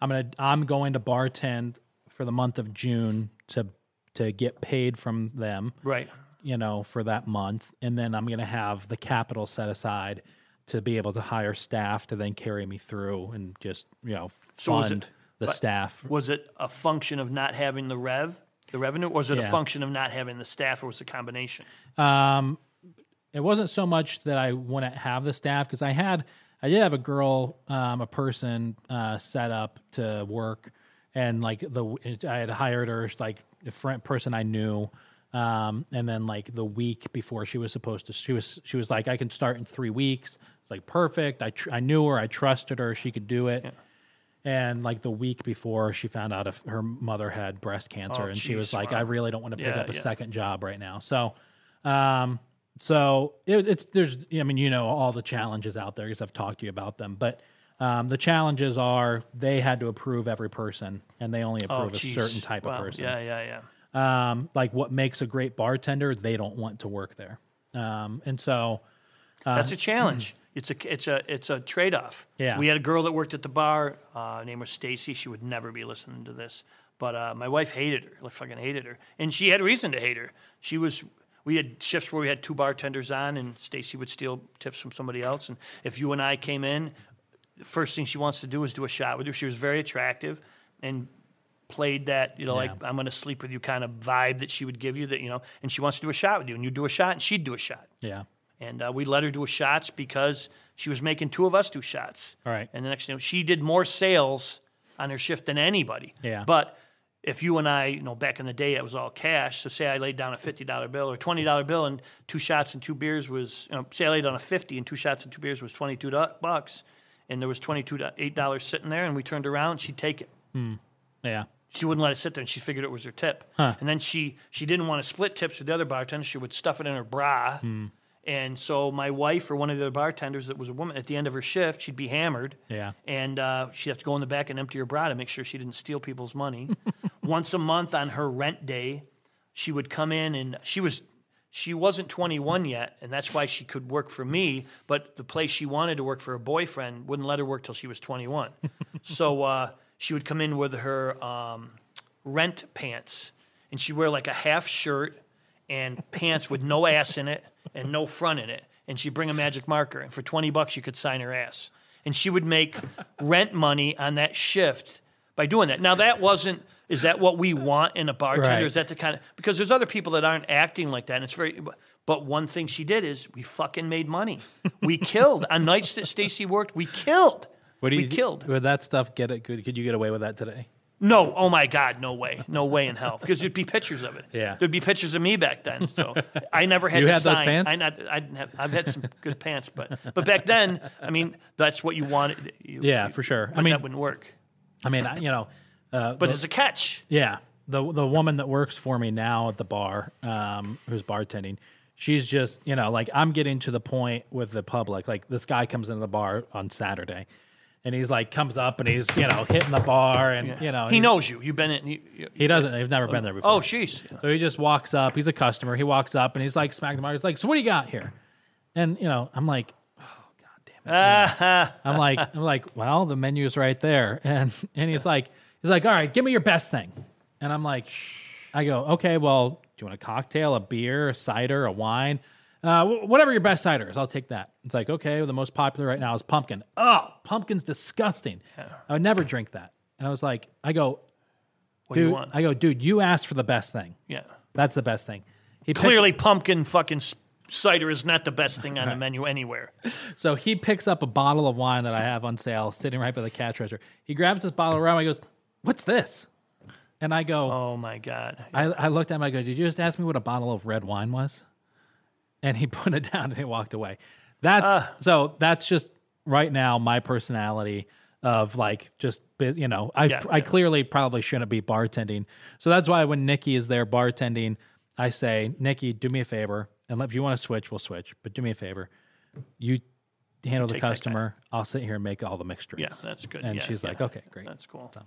I'm gonna I'm going to bartend for the month of June to to get paid from them, right? You know, for that month, and then I'm gonna have the capital set aside to be able to hire staff to then carry me through and just you know fund so it, the staff. Was it a function of not having the rev, the revenue, or was it yeah. a function of not having the staff, or was it a combination? Um, it wasn't so much that I wouldn't have the staff because I had. I did have a girl, um, a person uh, set up to work, and like the it, I had hired her, like a friend, person I knew, um, and then like the week before she was supposed to, she was she was like, I can start in three weeks. It's like perfect. I tr- I knew her, I trusted her, she could do it. Yeah. And like the week before, she found out if her mother had breast cancer, oh, and geez, she was like, wow. I really don't want to pick yeah, up a yeah. second job right now. So. Um, So it, it's there's I mean you know all the challenges out there because I've talked to you about them, but um, the challenges are they had to approve every person and they only approve oh, a certain type wow. of person. Yeah, yeah, yeah. Um, like what makes a great bartender? They don't want to work there, um, and so uh, that's a challenge. It's a it's a it's a trade off. Yeah, we had a girl that worked at the bar. Uh, her name was Stacy. She would never be listening to this, but uh, my wife hated her. Like fucking hated her, and she had reason to hate her. She was. We had shifts where we had two bartenders on, and Stacy would steal tips from somebody else. And if you and I came in, the first thing she wants to do is do a shot with her. She was very attractive and played that, you know, yeah. like, I'm going to sleep with you kind of vibe that she would give you that, you know, and she wants to do a shot with you, and you do a shot, and she'd do a shot. Yeah. And uh, we let her do shots because she was making two of us do shots. All right. And the next thing, she did more sales on her shift than anybody. Yeah. But... if you and I, you know, back in the day, it was all cash. So say I laid down a fifty dollar bill or twenty dollar bill and two shots and two beers was, you know, say I laid down a fifty and two shots and two beers was twenty-two bucks. And there was twenty-two dollars, eight dollars sitting there, and we turned around, she'd take it. Mm. Yeah. She wouldn't let it sit there, and she figured it was her tip. Huh. And then she, she didn't want to split tips with the other bartender. She would stuff it in her bra. Mm. And so my wife or one of the other bartenders that was a woman, at the end of her shift, she'd be hammered. Yeah. And uh, she'd have to go in the back and empty her bra to make sure she didn't steal people's money. Once a month on her rent day, she would come in, and she, was, she wasn't twenty-one yet, and that's why she could work for me, but the place she wanted to work for her boyfriend wouldn't let her work till she was twenty-one. So uh, she would come in with her um, rent pants, and she'd wear like a half shirt and pants with no ass in it. And no front in it. And she'd bring a magic marker. And for twenty bucks, you could sign her ass. And she would make rent money on that shift by doing that. Now, that wasn't, is that what we want in a bartender? Right. Is that the kind of, because there's other people that aren't acting like that. And it's very, but one thing she did is we fucking made money. We killed. On nights that Stacy worked, we killed. What do you, we killed. Would that stuff get it? Could, could you get away with that today? No, oh my God, no way, no way in hell, because there'd be pictures of it. Yeah, there'd be pictures of me back then. So I never had. You to had sign. Those pants? I not. I didn't have. I've had some good pants, but but back then, I mean, that's what you wanted. You, yeah, you, for sure. I mean, that wouldn't work. I mean, I, you know, uh, but the, it's a catch. Yeah, the the woman that works for me now at the bar, um, who's bartending, she's just you know like I'm getting to the point with the public. Like this guy comes into the bar on Saturday. And he's like, comes up and he's, you know, hitting the bar and, yeah. you know. He knows you. You've been in. He, you, he doesn't. He's never been there before. Oh, jeez. So he just walks up. He's a customer. He walks up and he's like, smack the bar. He's like, so what do you got here? And, you know, I'm like, oh, God damn it. I'm like, I'm like, well, the menu's right there. And and he's like, he's like, all right, give me your best thing. And I'm like, I go, okay, well, do you want a cocktail, a beer, a cider, a wine? Uh, whatever your best cider is, I'll take that. It's like, okay, well, the most popular right now is pumpkin. Oh, pumpkin's disgusting. I would never drink that. And I was like, I go, what dude, do you want? I go, dude, you asked for the best thing. Yeah. That's the best thing. He Clearly picked, pumpkin fucking cider is not the best thing on right. the menu anywhere. So he picks up a bottle of wine that I have on sale sitting right by the cash register. He grabs this bottle of rum. He goes, what's this? And I go, oh my God. I, I looked at him. I go, did you just ask me what a bottle of red wine was? And he put it down and he walked away. That's uh, so. That's just right now my personality of like just you know I yeah, I yeah. clearly probably shouldn't be bartending. So that's why when Nikki is there bartending, I say Nikki, do me a favor, and if you want to switch, we'll switch. But do me a favor, you handle the customer. I'll sit here and make all the mixed drinks. Yeah, that's good. And yeah, she's yeah. like, okay, great. That's cool. So,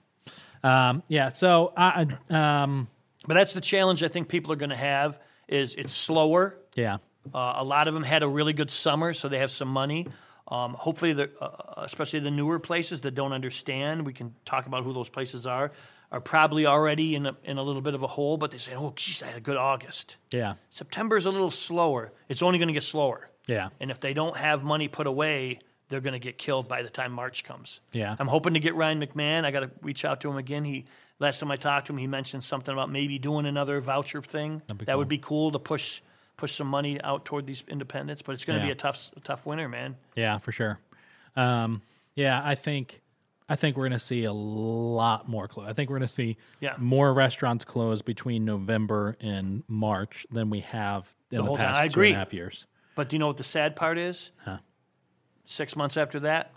um, yeah, so... I, um, but that's the challenge I think people are going to have is it's slower. Yeah. Uh, a lot of them had a really good summer, so they have some money. Um, hopefully, the, uh, especially the newer places that don't understand, we can talk about who those places are, are probably already in a, in a little bit of a hole, but they say, oh, geez, I had a good August. Yeah. September's a little slower. It's only going to get slower. Yeah. And if they don't have money put away, they're going to get killed by the time March comes. Yeah. I'm hoping to get Ryan McMahon. I got to reach out to him again. He Last time I talked to him, he mentioned something about maybe doing another voucher thing. That'd be that cool. would be cool to push push some money out toward these independents, but it's going to yeah. be a tough a tough winter, man. Yeah, for sure. Um, yeah, I think I think we're going to see a lot more close. I think we're going to see yeah. more restaurants close between November and March than we have in the, the past I two agree. and a half years. But do you know what the sad part is? Huh. Six months after that,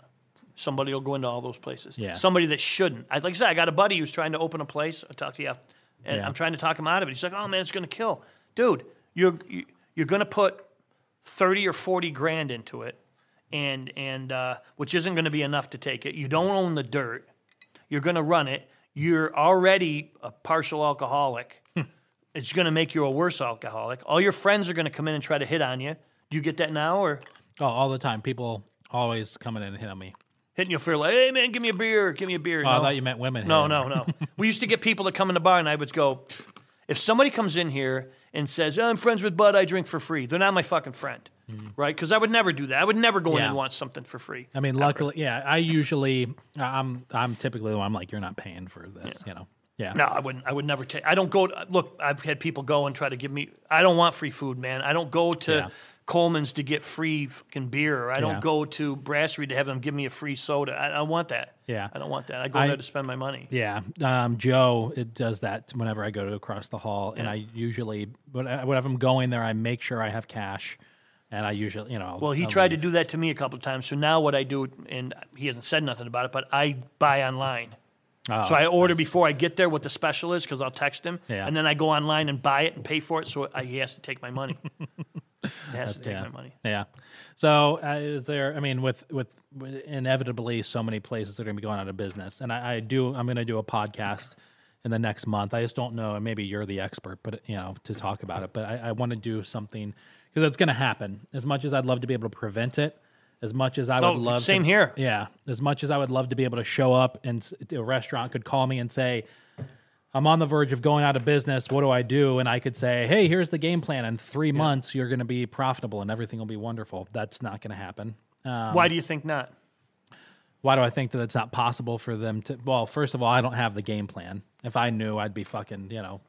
somebody will go into all those places. Yeah. Somebody that shouldn't. I, like I said, I got a buddy who's trying to open a place. I talk to you after, and yeah. I'm trying to talk him out of it. He's like, "Oh man, it's going to kill, dude. You're you, you're going to put thirty or forty grand into it, and and uh, which isn't going to be enough to take it. You don't own the dirt. You're going to run it. You're already a partial alcoholic. It's going to make you a worse alcoholic. All your friends are going to come in and try to hit on you." Do you get that now, or oh, all the time? People always coming in and hitting on me, hitting you for like, "Hey man, give me a beer, give me a beer." Oh, no. I thought you meant women. No, no, no. We used to get people to come in the bar, and I would go, if somebody comes in here and says, "Oh, I'm friends with Bud, I drink for free," they're not my fucking friend, mm. right? Because I would never do that. I would never go yeah. in and want something for free. I mean, luckily, ever. yeah. I usually, I'm, I'm typically the one. I'm like, "You're not paying for this," yeah. you know. Yeah. No, I wouldn't. I would never take. I don't go. To, look, I've had people go and try to give me. I don't want free food, man. I don't go to yeah. Coleman's to get free fucking beer. I don't yeah. go to Brasserie to have them give me a free soda. I don't want that. Yeah, I don't want that. I go I, there to spend my money. Yeah, um, Joe it does that whenever I go to Across the Hall, yeah. and I usually, but whenever I'm going there, I make sure I have cash. And I usually, you know. Well, he I'll tried leave. to do that to me a couple of times. So now what I do, and he hasn't said nothing about it, but I buy online. Oh, so I order nice. before I get there what the special is because I'll text him, yeah. and then I go online and buy it and pay for it. So I, he has to take my money. He has That's, to take yeah. my money. Yeah. So uh, is there? I mean, with, with with inevitably so many places are going to be going out of business, and I, I do. I'm going to do a podcast in the next month. I just don't know. And maybe you're the expert, but you know, to talk about it. But I, I want to do something because it's going to happen. As much as I'd love to be able to prevent it. As much as I would oh, love same to, here. Yeah. As much as I would love to be able to show up and a restaurant could call me and say, "I'm on the verge of going out of business. What do I do?" And I could say, "Hey, here's the game plan. In three yeah. months, you're going to be profitable and everything will be wonderful." That's not going to happen. Um, why do you think not? Why do I think that it's not possible for them to? Well, first of all, I don't have the game plan. If I knew, I'd be fucking, you know,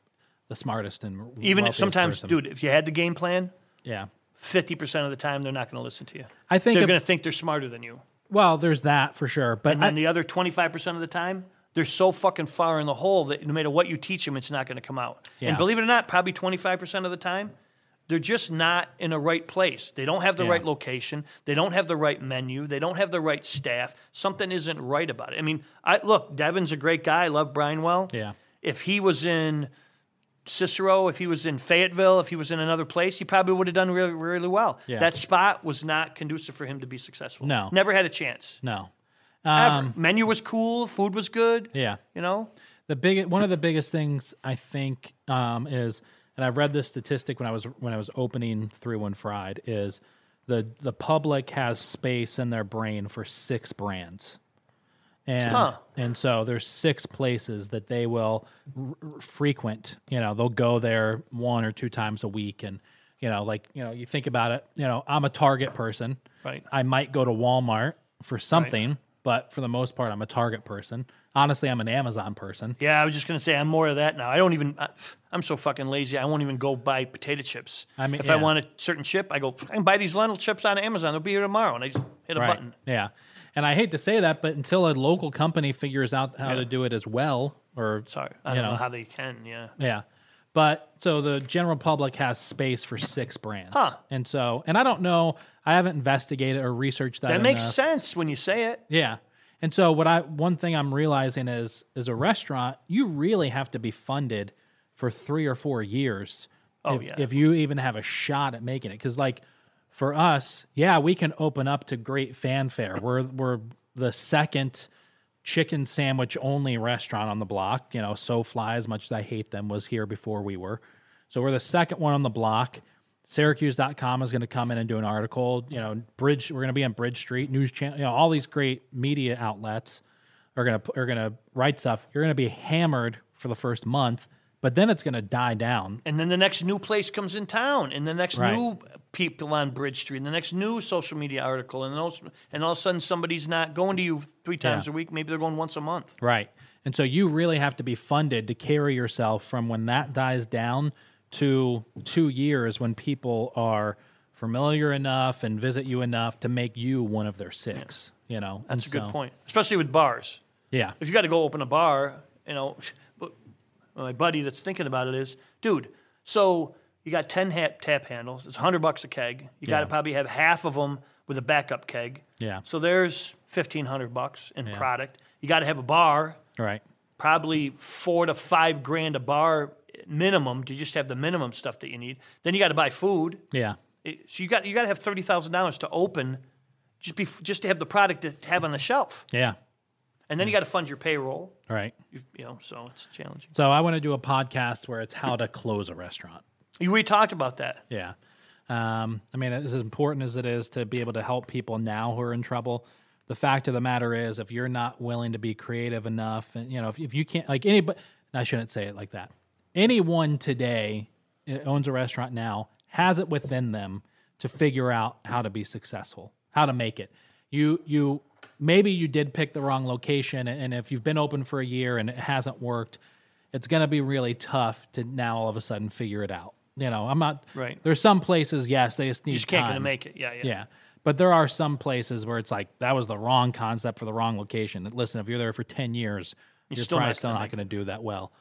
the smartest and even if sometimes, person. dude, if you had the game plan, yeah. fifty percent of the time, they're not going to listen to you. I think they're going to think they're smarter than you. Well, there's that for sure. But and then I, the other twenty-five percent of the time, they're so fucking far in the hole that no matter what you teach them, it's not going to come out. Yeah. And believe it or not, probably twenty-five percent of the time, they're just not in the right place. They don't have the yeah. right location. They don't have the right menu. They don't have the right staff. Something isn't right about it. I mean, I look, Devin's a great guy. I love Brian well. Yeah. If he was in... Cicero, if he was in Fayetteville, if he was in another place, he probably would have done really, really well. Yeah. That spot was not conducive for him to be successful. No. Never had a chance. No. Um, Ever. Menu was cool. Food was good. Yeah. You know? The big, one of the biggest things I think um, is, and I read this statistic when I was when I was opening three one Fried, is the, the public has space in their brain for six brands. And huh. and so there's six places that they will r- frequent. You know, they'll go there one or two times a week. And, you know, like, you know, you think about it, you know, I'm a Target person. Right. I might go to Walmart for something, right. but for the most part, I'm a Target person. Honestly, I'm an Amazon person. Yeah, I was just going to say I'm more of that now. I don't even, I, I'm so fucking lazy, I won't even go buy potato chips. I mean, If yeah. I want a certain chip, I go, I can buy these lentil chips on Amazon. They'll be here tomorrow. And I just hit a right. button. Yeah. And I hate to say that, but until a local company figures out how yeah. to do it as well, or sorry, I don't know, know how they can, yeah, yeah. But so the general public has space for six brands, huh? And so, and I don't know, I haven't investigated or researched that. That enough. Makes sense when you say it, yeah. And so, what I one thing I'm realizing is, as a restaurant, you really have to be funded for three or four years, oh if, yeah, if you even have a shot at making it, because like. for us, yeah, we can open up to great fanfare. We're we're the second chicken sandwich only restaurant on the block. You know, So Fly, as much as I hate them, was here before we were. So we're the second one on the block. Syracuse dot com is going to come in and do an article. You know, Bridge, we're going to be on Bridge Street, News Channel. You know, all these great media outlets are going to are going to write stuff. You're going to be hammered for the first month, but then it's going to die down. And then the next new place comes in town, and the next right. new people on Bridge Street, and the next new social media article, and all, and all of a sudden somebody's not going to you three times yeah. a week. Maybe they're going once a month. Right. And so you really have to be funded to carry yourself from when that dies down to two years when people are familiar enough and visit you enough to make you one of their six, yeah. you know. That's and a so, good point, especially with bars. Yeah. If you got to go open a bar, you know, but my buddy that's thinking about it is, dude, so you got ten hat, tap handles. It's one hundred bucks a keg. You got to yeah. probably have half of them with a backup keg. Yeah. So there's fifteen hundred bucks in yeah. product. You got to have a bar. Right. Probably four to five grand a bar minimum to just have the minimum stuff that you need. Then you got to buy food. Yeah. So you got you got to have thirty thousand dollars to open, just be just to have the product to have on the shelf. Yeah. And then you got to fund your payroll. Right. You, you know, so it's challenging. So I want to do a podcast where it's how to close a restaurant. We talked about that. Yeah. Um, I mean, as important as it is to be able to help people now who are in trouble, the fact of the matter is, if you're not willing to be creative enough, and you know, if if you can't, like anybody, I shouldn't say it like that. Anyone today that owns a restaurant now has it within them to figure out how to be successful, how to make it. You you maybe you did pick the wrong location, and if you've been open for a year and it hasn't worked, it's going to be really tough to now all of a sudden figure it out. You know, I'm not right. There's some places, yes, they just need you just can't time. Gonna make it. Yeah, yeah, yeah. But there are some places where it's like that was the wrong concept for the wrong location. Listen, if you're there for ten years, you're, you're still probably not still not going to do that well,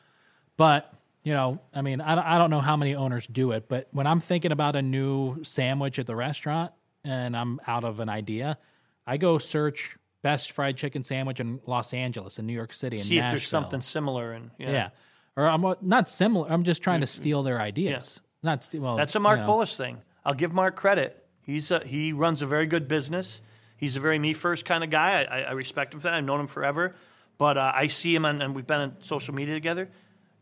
but. You know, I mean, I, I don't know how many owners do it, but when I'm thinking about a new sandwich at the restaurant and I'm out of an idea, I go search best fried chicken sandwich in Los Angeles, in New York City, in Nashville. See if there's something similar. And yeah. yeah. Or I'm not similar. I'm just trying to steal their ideas. Yeah. Not st- well, that's a Mark you know. Bullish thing. I'll give Mark credit. He's a, He runs a very good business. He's a very me-first kind of guy. I, I respect him for that. I've known him forever. But uh, I see him, on, and we've been on social media together.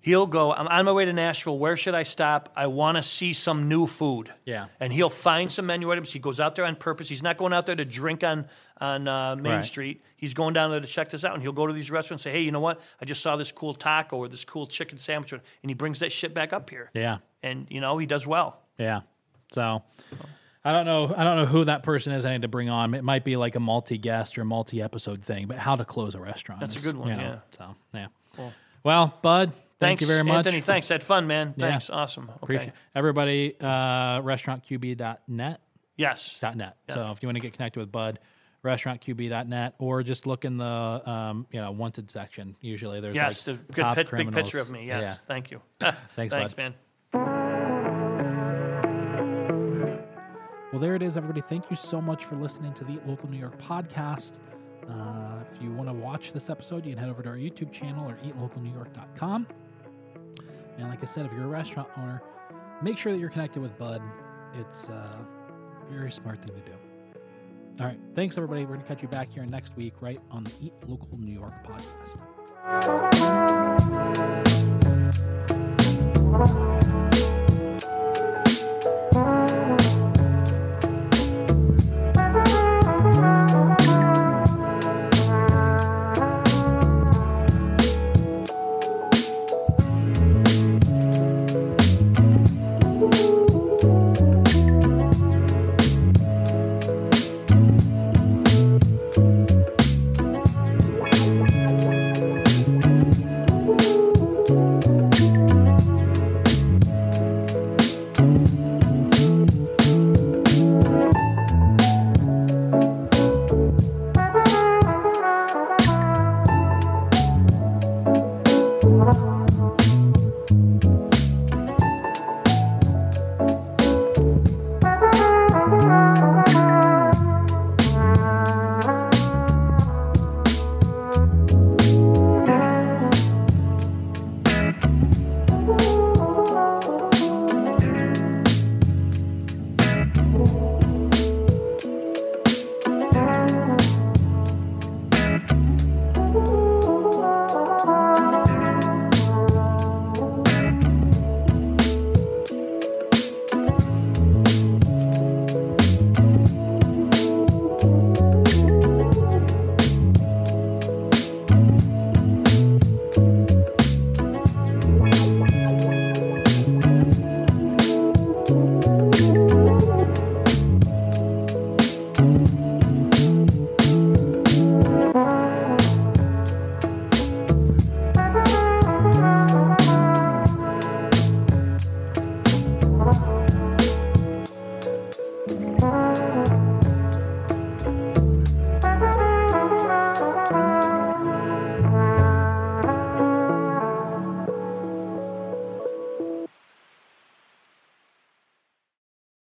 He'll go, I'm on my way to Nashville. Where should I stop? I want to see some new food. Yeah. And he'll find some menu items. He goes out there on purpose. He's not going out there to drink on, on uh, Main right. Street. He's going down there to check this out. And he'll go to these restaurants and say, hey, you know what? I just saw this cool taco or this cool chicken sandwich. And he brings that shit back up here. Yeah. And, you know, he does well. Yeah. So I don't know I don't know who that person is I need to bring on. It might be like a multi-guest or multi-episode thing, but how to close a restaurant. That's is, a good one, you know, yeah. So, yeah. Cool. Well, Bud... Thanks, thank you very much. Anthony, thanks. Had fun, man. Thanks. Yeah. Awesome. Okay. Appreciate it. Everybody, uh, restaurant Q B dot net. Yes. .net. Yep. So if you want to get connected with Bud, restaurant Q B dot net, or just look in the um, you know wanted section. Usually there's yes, like the good pit, big picture of me. Yes. Yeah. Thank you. thanks, thanks, Bud. Man. Well, there it is, everybody. Thank you so much for listening to the Eat Local New York podcast. Uh, if you want to watch this episode, you can head over to our YouTube channel or eat local new york dot com. And like I said, if you're a restaurant owner, make sure that you're connected with Bud. It's uh, a very smart thing to do. All right. Thanks, everybody. We're going to catch you back here next week right on the Eat Local New York podcast.